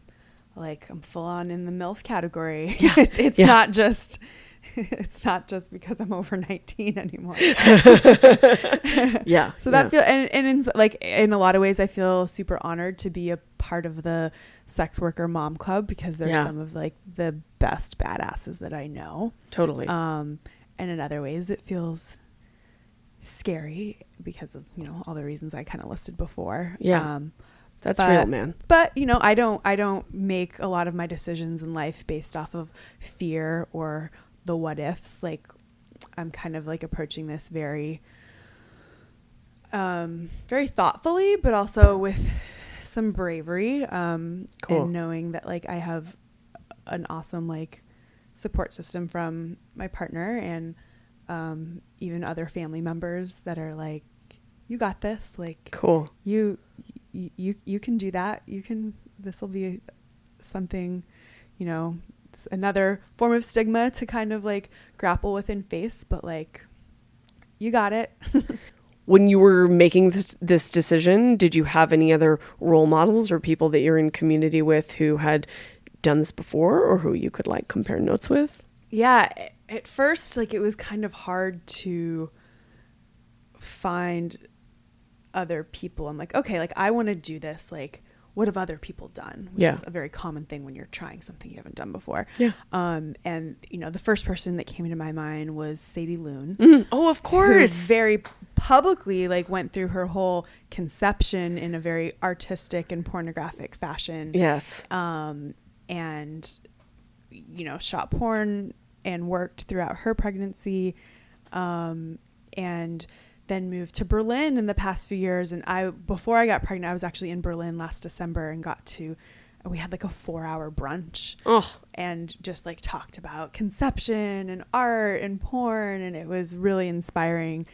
like I'm full on in the MILF category. Yeah. It's not just, it's not just because I'm over 19 anymore. Yeah. So that feels, and in, like in a lot of ways, I feel super honored to be a part of the sex worker mom club, because they're some of like the best badasses that I know. Totally. And in other ways, it feels scary because of, you know, all the reasons I kind of listed before. Yeah. That's real, man. But, you know, I don't make a lot of my decisions in life based off of fear or the what ifs. Like I'm kind of like approaching this very, very thoughtfully, but also with some bravery, cool. And knowing that like I have an awesome like support system from my partner and, even other family members that are like, you got this, like, cool. You can do that. You can, this will be something, you know, it's another form of stigma to kind of like grapple with and face, but like, you got it. When you were making this decision, did you have any other role models or people that you're in community with who had done this before, or who you could like compare notes with? Yeah. At first, like it was kind of hard to find other people. I'm like, okay, like I want to do this. Like, what have other people done? Which is a very common thing when you're trying something you haven't done before. Yeah. And you know, the first person that came into my mind was Sadie Lune. Mm. Oh, of course. Who very publicly like went through her whole conception in a very artistic and pornographic fashion. Yes. And you know, shot porn and worked throughout her pregnancy. And then moved to Berlin in the past few years. And before I got pregnant, I was actually in Berlin last December and we had like a 4-hour brunch. Ugh. And just like talked about conception and art and porn. And it was really inspiring.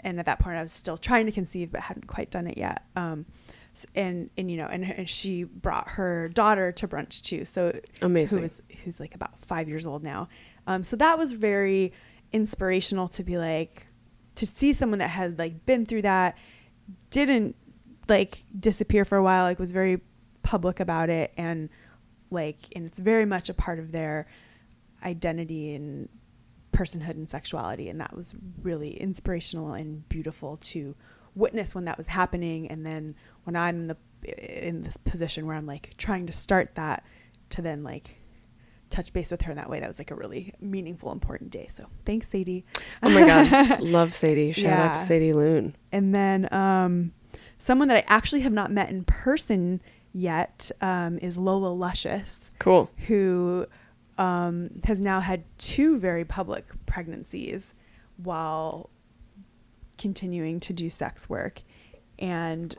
And at that point I was still trying to conceive, but hadn't quite done it yet. And you know, and she brought her daughter to brunch too. So amazing. Who's like about 5 years old now. So that was very inspirational to be like, to see someone that had like been through that, didn't like disappear for a while, like was very public about it, and like, and it's very much a part of their identity and personhood and sexuality. And that was really inspirational and beautiful to witness when that was happening. And then when I'm in this position where I'm like trying to start that, to then like touch base with her in that way, that was like a really meaningful, important day. So thanks, Sadie. Oh my god. Love Sadie. Shout out to Sadie Lune. And then someone that I actually have not met in person yet is Lola Luscious. Cool. Who has now had 2 very public pregnancies while continuing to do sex work, and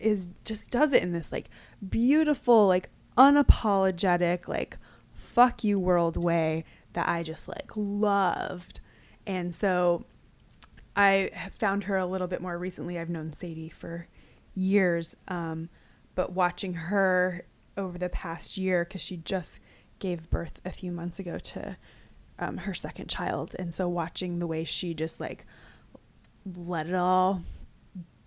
is just does it in this like beautiful, like unapologetic, like fuck you world way that I just like loved. And so I found her a little bit more recently. I've known Sadie for years, but watching her over the past year, because she just gave birth a few months ago to her second child. And so watching the way she just like let it all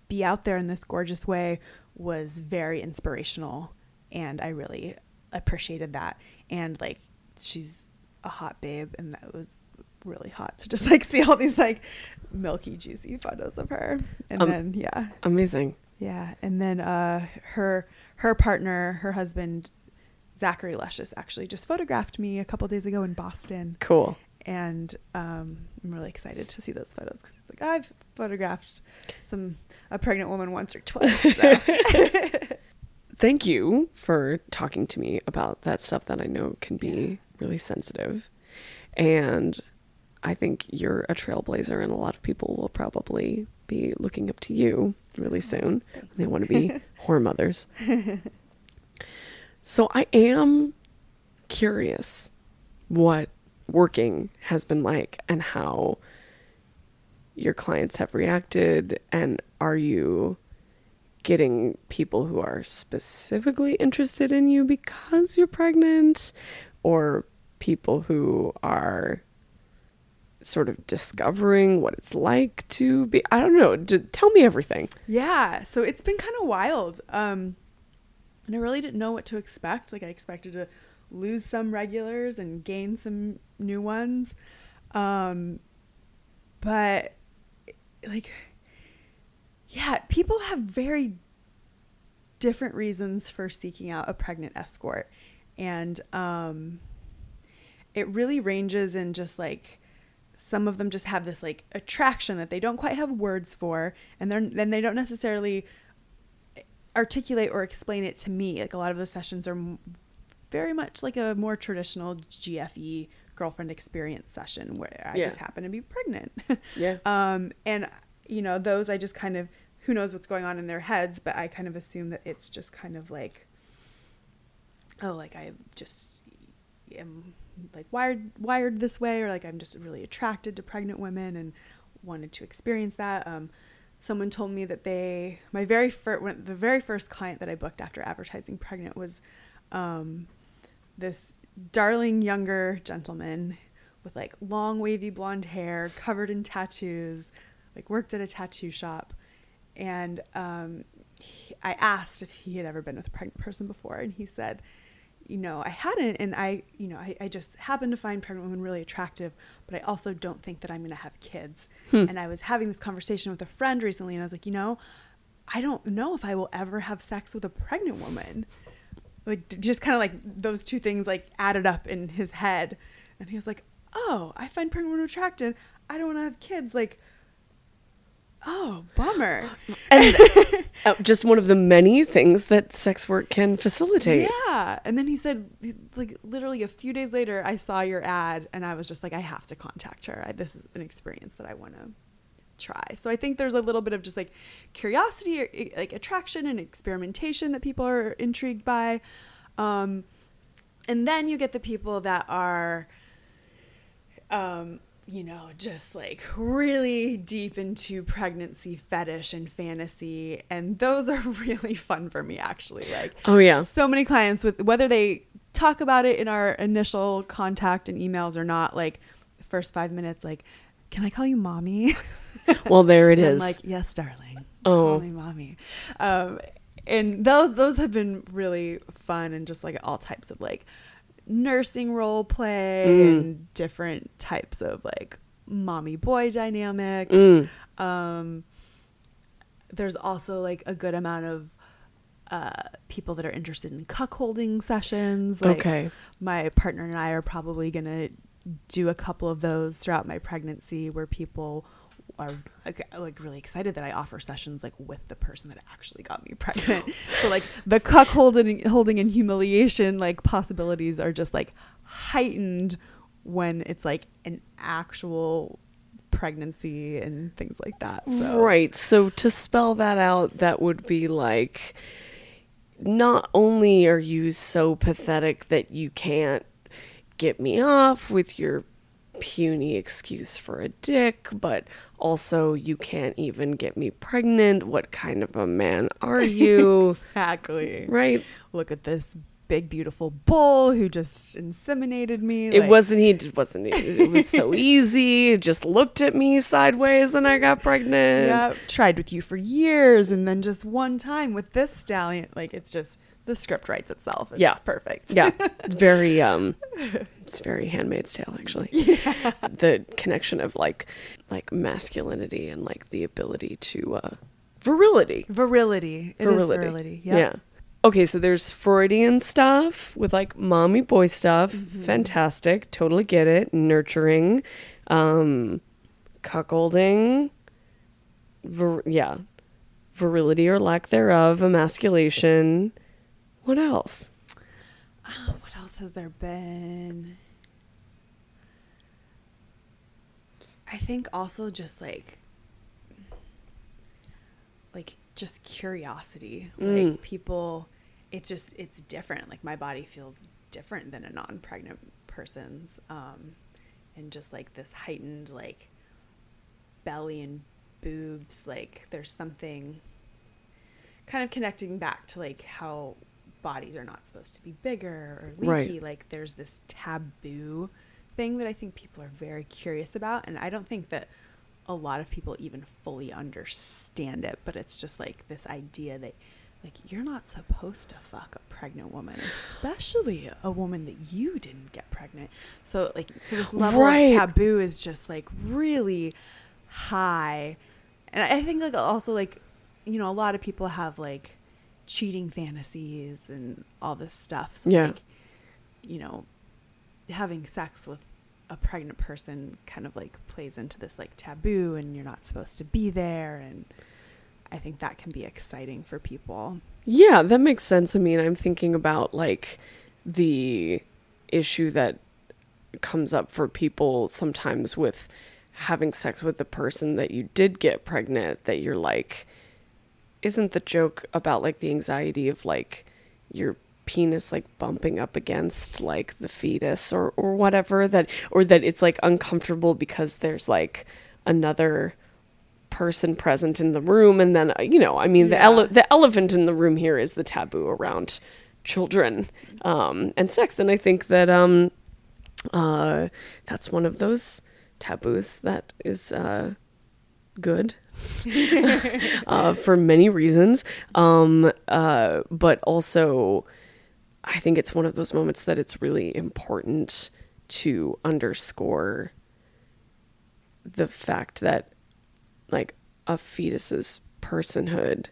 be out there in this gorgeous way was very inspirational. And I really appreciated that. And like, she's a hot babe, and that was really hot to just like see all these like milky, juicy photos of her. And then, yeah. Amazing. Yeah. And then her partner, her husband, Zachary Luscious, actually just photographed me a couple days ago in Boston. Cool. And I'm really excited to see those photos, because it's like, I've photographed a pregnant woman once or twice. So. Thank you for talking to me about that stuff that I know can be really sensitive. And I think you're a trailblazer, and a lot of people will probably be looking up to you really soon. And they want to be whore mothers. So I am curious what working has been like, and how your clients have reacted, and are you getting people who are specifically interested in you because you're pregnant, or people who are sort of discovering what it's like to be, I don't know, tell me everything. Yeah, so it's been kind of wild. And I really didn't know what to expect. Like, I expected to lose some regulars and gain some new ones. But like, yeah, people have very different reasons for seeking out a pregnant escort. And it really ranges in just like, some of them just have this like attraction that they don't quite have words for. And then they don't necessarily articulate or explain it to me. Like, a lot of those sessions are very much like a more traditional GFE girlfriend experience session where I just happen to be pregnant. Yeah. And you know, those, I just kind of, who knows what's going on in their heads, but I kind of assume that it's just kind of like, oh, like I just am like wired this way, or like I'm just really attracted to pregnant women and wanted to experience that. Someone told me that the very first client that I booked after advertising pregnant was this darling younger gentleman with like long wavy blonde hair, covered in tattoos, like worked at a tattoo shop. And I asked if he had ever been with a pregnant person before, and he said, you know, I hadn't, and I just happen to find pregnant women really attractive, but I also don't think that I'm going to have kids. And I was having this conversation with a friend recently, and I was like, you know, I don't know if I will ever have sex with a pregnant woman. Like, just kind of like those two things like added up in his head. And he was like, oh, I find pregnant women attractive, I don't want to have kids. Like, oh, bummer. And just one of the many things that sex work can facilitate. Yeah. And then he said, like, literally a few days later, I saw your ad, and I was just like, I have to contact her. This is an experience that I want to try. So I think there's a little bit of just like curiosity, or like attraction and experimentation that people are intrigued by. And then you get the people that are, you know, just like really deep into pregnancy fetish and fantasy. And those are really fun for me, actually. Like, oh yeah. So many clients, with whether they talk about it in our initial contact and emails or not, like the first 5 minutes, like, can I call you mommy? Well, there it is. I'm like, yes, darling. Oh, call me mommy. And those have been really fun, and just like all types of like nursing role play and different types of like mommy boy dynamics. There's also like a good amount of people that are interested in cuckolding sessions. Like, okay, my partner and I are probably gonna do a couple of those throughout my pregnancy, where people are like really excited that I offer sessions like with the person that actually got me pregnant. So like the cuckolding and humiliation like possibilities are just like heightened when it's like an actual pregnancy and things like that. So. Right. So to spell that out, that would be like, not only are you so pathetic that you can't get me off with your puny excuse for a dick, but also you can't even get me pregnant. What kind of a man are you? Exactly. Right? Look at this big, beautiful bull who just inseminated me. It wasn't he. It was so easy. It just looked at me sideways and I got pregnant. Yeah. Tried with you for years and then just one time with this stallion. Like, it's just, the script writes itself. It's perfect. Yeah. Very, it's very Handmaid's Tale, actually. Yeah. The connection of like masculinity and like the ability to, virility. Virility. It is virility. Yep. Yeah. Okay, so there's Freudian stuff with like mommy boy stuff. Mm-hmm. Fantastic. Totally get it. Nurturing. Cuckolding. Virility or lack thereof. Emasculation. What else? Oh, what else has there been? I think also just like just curiosity, like people, it's different. Like my body feels different than a non-pregnant person's, and just like this heightened like belly and boobs, like there's something kind of connecting back to like how bodies are not supposed to be bigger or leaky. Right. Like there's this taboo thing that I think people are very curious about, and I don't think that a lot of people even fully understand it, but it's just like this idea that like you're not supposed to fuck a pregnant woman, especially a woman that you didn't get pregnant. So like, so this level of taboo is just like really high. And I think like also like, you know, a lot of people have like cheating fantasies and all this stuff. So like, you know, having sex with a pregnant person kind of like plays into this like taboo and you're not supposed to be there. And I think that can be exciting for people. Yeah, that makes sense. I mean, I'm thinking about like the issue that comes up for people sometimes with having sex with the person that you did get pregnant, that you're like, isn't the joke about like the anxiety of like your penis like bumping up against like the fetus or whatever, that or that it's like uncomfortable because there's like another person present in the room. And then, you know, I mean, the elephant in the room here is the taboo around children and sex. And I think that that's one of those taboos that is good for many reasons, but also I think it's one of those moments that it's really important to underscore the fact that like a fetus's personhood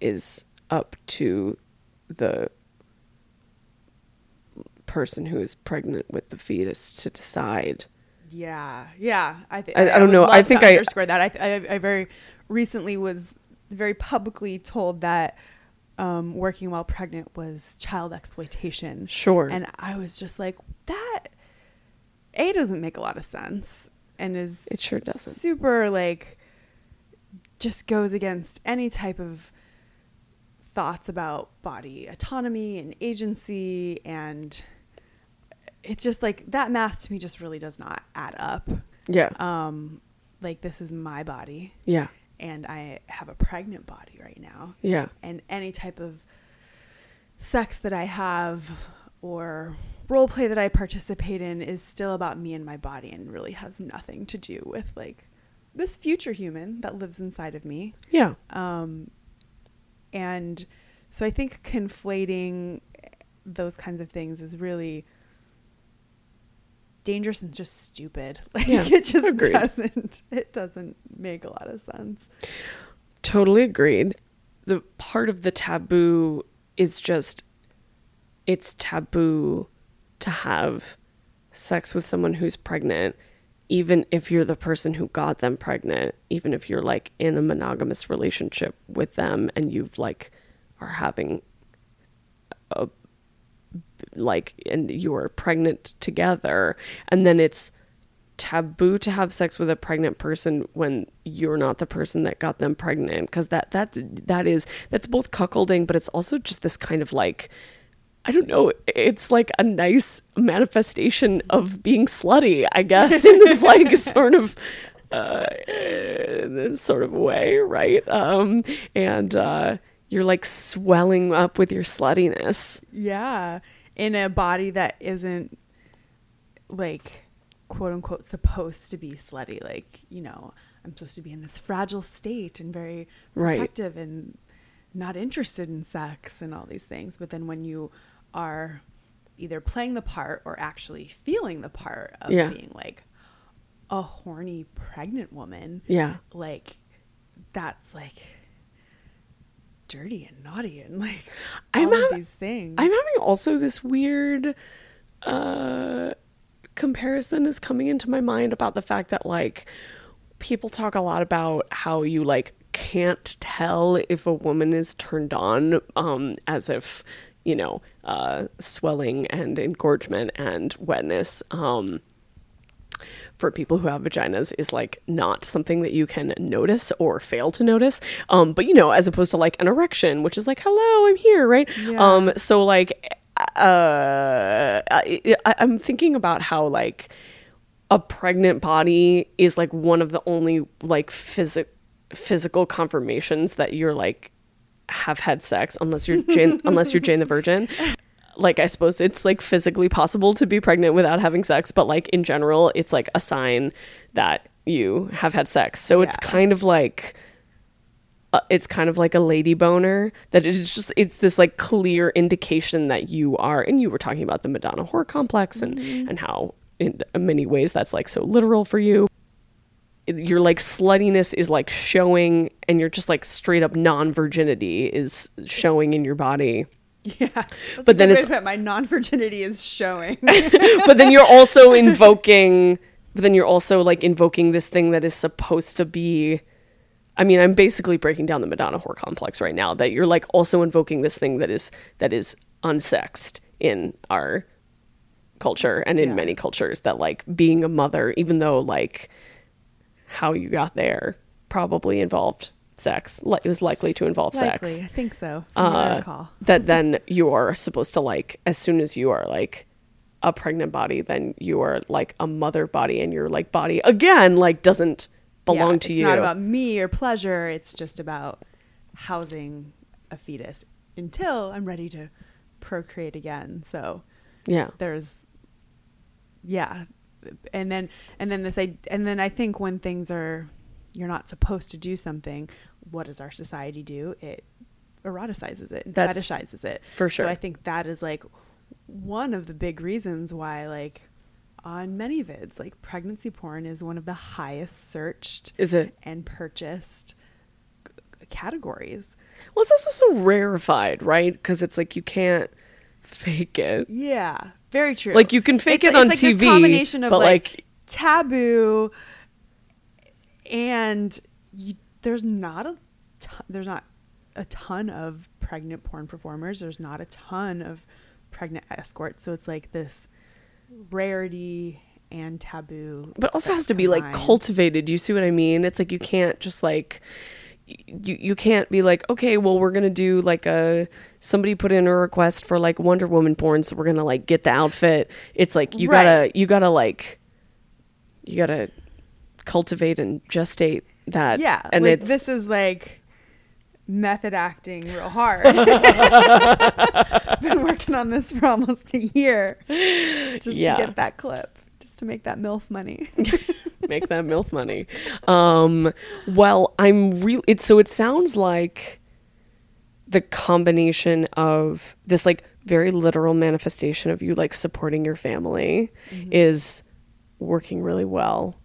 is up to the person who is pregnant with the fetus to decide. Yeah. Yeah. I don't know. I think I underscore that. I very recently was very publicly told that working while pregnant was child exploitation. Sure. And I was just like, that doesn't make a lot of sense, and is it sure doesn't super like just goes against any type of thoughts about body autonomy and agency. And it's just like that math to me just really does not add up. Yeah. Like this is my body. Yeah. And I have a pregnant body right now. Yeah. And any type of sex that I have or role play that I participate in is still about me and my body, and really has nothing to do with like this future human that lives inside of me. Yeah. And so I think conflating those kinds of things is really dangerous and just stupid. Like it just doesn't make a lot of sense. Totally agreed. The part of the taboo is just, it's taboo to have sex with someone who's pregnant, even if you're the person who got them pregnant, even if you're like in a monogamous relationship with them and you've like are having a like, and you are pregnant together. And then it's taboo to have sex with a pregnant person when you're not the person that got them pregnant, because that's both cuckolding, but it's also just this kind of like I don't know, it's like a nice manifestation of being slutty, I guess, in this like sort of way, right? And you're like swelling up with your sluttiness. Yeah. In a body that isn't like quote unquote supposed to be slutty. Like, you know, I'm supposed to be in this fragile state and very protective and not interested in sex and all these things. But then when you are either playing the part or actually feeling the part of being like a horny pregnant woman, like that's like dirty and naughty and like all of these things. I'm having also this weird comparison is coming into my mind about the fact that like people talk a lot about how you like can't tell if a woman is turned on as if, you know, swelling and engorgement and wetness for people who have vaginas is like not something that you can notice or fail to notice. But, you know, as opposed to like an erection, which is like, hello, I'm here, right? Yeah. So like, I'm thinking about how like a pregnant body is like one of the only like physical confirmations that you're like have had sex, unless you're Jane the Virgin. Like, I suppose it's like physically possible to be pregnant without having sex, but like in general, it's like a sign that you have had sex. So it's kind of like a lady boner, that it's this like clear indication that you are, and you were talking about the Madonna whore complex and, and how in many ways that's like so literal for you. Your like sluttiness is like showing, and you're just like straight up non-virginity is showing in your body. Yeah. But then it's my non-virginity is showing. But then you're also invoking this thing that is supposed to be, I mean, I'm basically breaking down the Madonna whore complex right now, that you're like also invoking this thing that is unsexed in our culture and in many cultures, that like being a mother, even though like how you got there probably involved sex. It was likely to involve sex. I think so. That then you are supposed to like, as soon as you are like a pregnant body, then you are like a mother body, and your like body again like doesn't belong to you. It's not about me or pleasure. It's just about housing a fetus until I'm ready to procreate again. So and then I think when things are, you're not supposed to do something, what does our society do? It eroticizes it and fetishizes it. For sure. So I think that is like one of the big reasons why like on many vids, like pregnancy porn is one of the highest searched and purchased categories. Well, it's also so rarefied, right? Because it's like you can't fake it. Yeah, very true. Like you can fake it on like TV, this combination of but like taboo. And there's not a ton of pregnant porn performers. There's not a ton of pregnant escorts. So it's like this rarity and taboo. But also has to be like cultivated. You see what I mean? It's like you can't just like, you can't be like, okay, well, we're going to do like somebody put in a request for like Wonder Woman porn, so we're going to like get the outfit. It's like you gotta cultivate and gestate that. Yeah. And like, this is like method acting real hard. Been working on this for almost a year to get that clip, just to make that MILF money. Make that MILF money. Well, it sounds like the combination of this like very literal manifestation of you like supporting your family is working really well.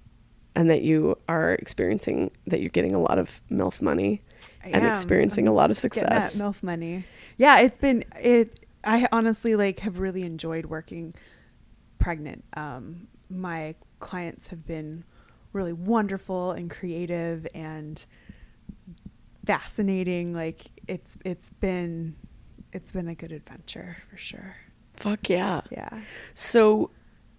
And that you are experiencing, that you're getting a lot of MILF money experiencing a lot of success. That MILF money. Yeah, I honestly like have really enjoyed working pregnant. My clients have been really wonderful and creative and fascinating. Like it's been a good adventure for sure. Fuck yeah. Yeah. So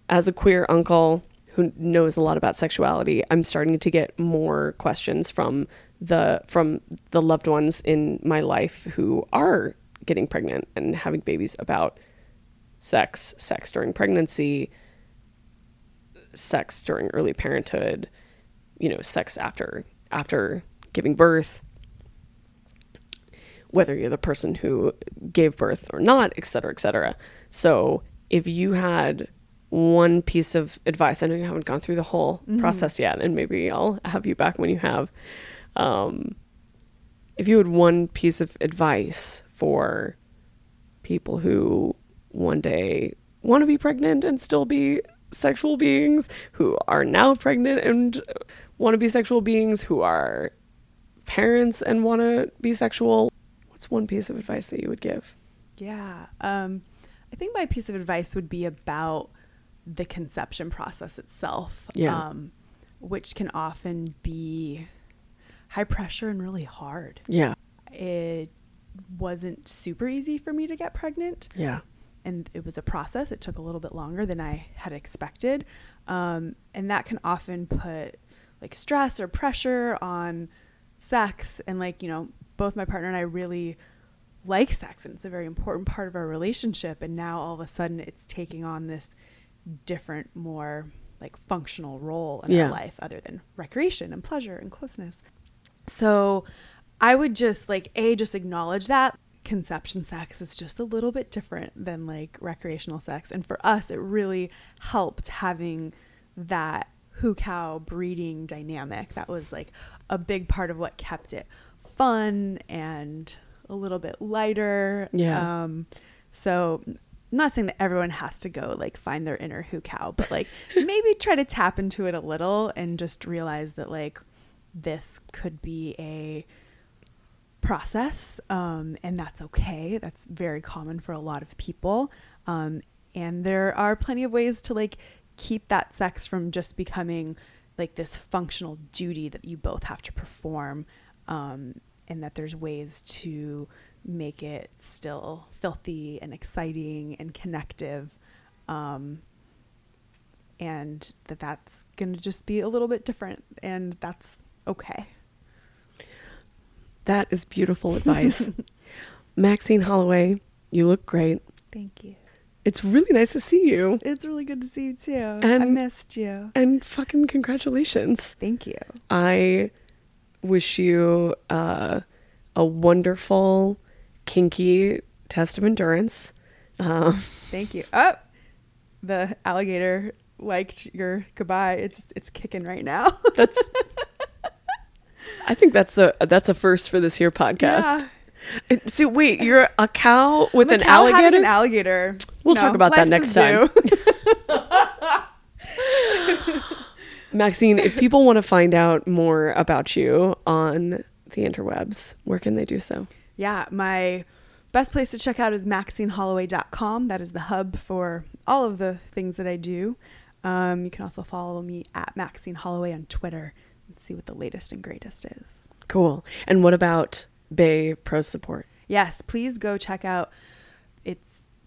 as a queer uncle who knows a lot about sexuality, I'm starting to get more questions from the loved ones in my life who are getting pregnant and having babies about sex, sex during pregnancy, sex during early parenthood, you know, sex after giving birth, whether you're the person who gave birth or not, et cetera, et cetera. So if you had one piece of advice, I know you haven't gone through the whole process yet, and maybe I'll have you back when you have. If you had one piece of advice for people who one day want to be pregnant and still be sexual beings, who are now pregnant and want to be sexual beings, who are parents and want to be sexual, what's one piece of advice that you would give? Yeah. I think my piece of advice would be about the conception process itself, which can often be high pressure and really hard. Yeah. It wasn't super easy for me to get pregnant. Yeah. And it was a process. It took a little bit longer than I had expected. And that can often put like stress or pressure on sex. And like, you know, both my partner and I really like sex, and it's a very important part of our relationship. And now all of a sudden it's taking on this different, more like functional role in our life other than recreation and pleasure and closeness. So I would just like, just acknowledge that conception sex is just a little bit different than like recreational sex. And for us, it really helped having that hoo-cow breeding dynamic. That was like a big part of what kept it fun and a little bit lighter. Yeah. So I'm not saying that everyone has to go like find their inner hoo-cow, but like maybe try to tap into it a little and just realize that like this could be a process, and that's okay. That's very common for a lot of people. And there are plenty of ways to like keep that sex from just becoming like this functional duty that you both have to perform, and that there's ways to make it still filthy and exciting and connective, and that's going to just be a little bit different, and that's okay. That is beautiful advice. Maxine Holloway, you look great. Thank you. It's really nice to see you. It's really good to see you too. And I missed you. And fucking congratulations. Thank you. I wish you a wonderful, kinky test of endurance. Thank you. Oh, the alligator liked your goodbye. It's kicking right now. That's. I think that's a first for this here podcast. Yeah. So wait, you're a cow with an alligator? Having an alligator. We'll talk about that next time. Maxine, if people want to find out more about you on the interwebs, where can they do so? Yeah, my best place to check out is MaxineHolloway.com. That is the hub for all of the things that I do. You can also follow me at Maxine Holloway on Twitter. Let's see what the latest and greatest is. Cool. And what about Bay Pros Support? Yes, please go check out.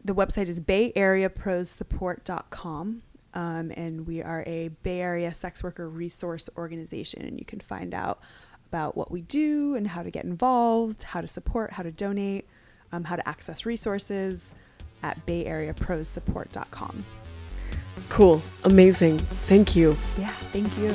The website is bayareaprosupport.com. And we are a Bay Area sex worker resource organization. And you can find out about what we do and how to get involved, how to support, how to donate, how to access resources at bayareaprosupport.com. Cool. Amazing. Thank you. Yeah, thank you.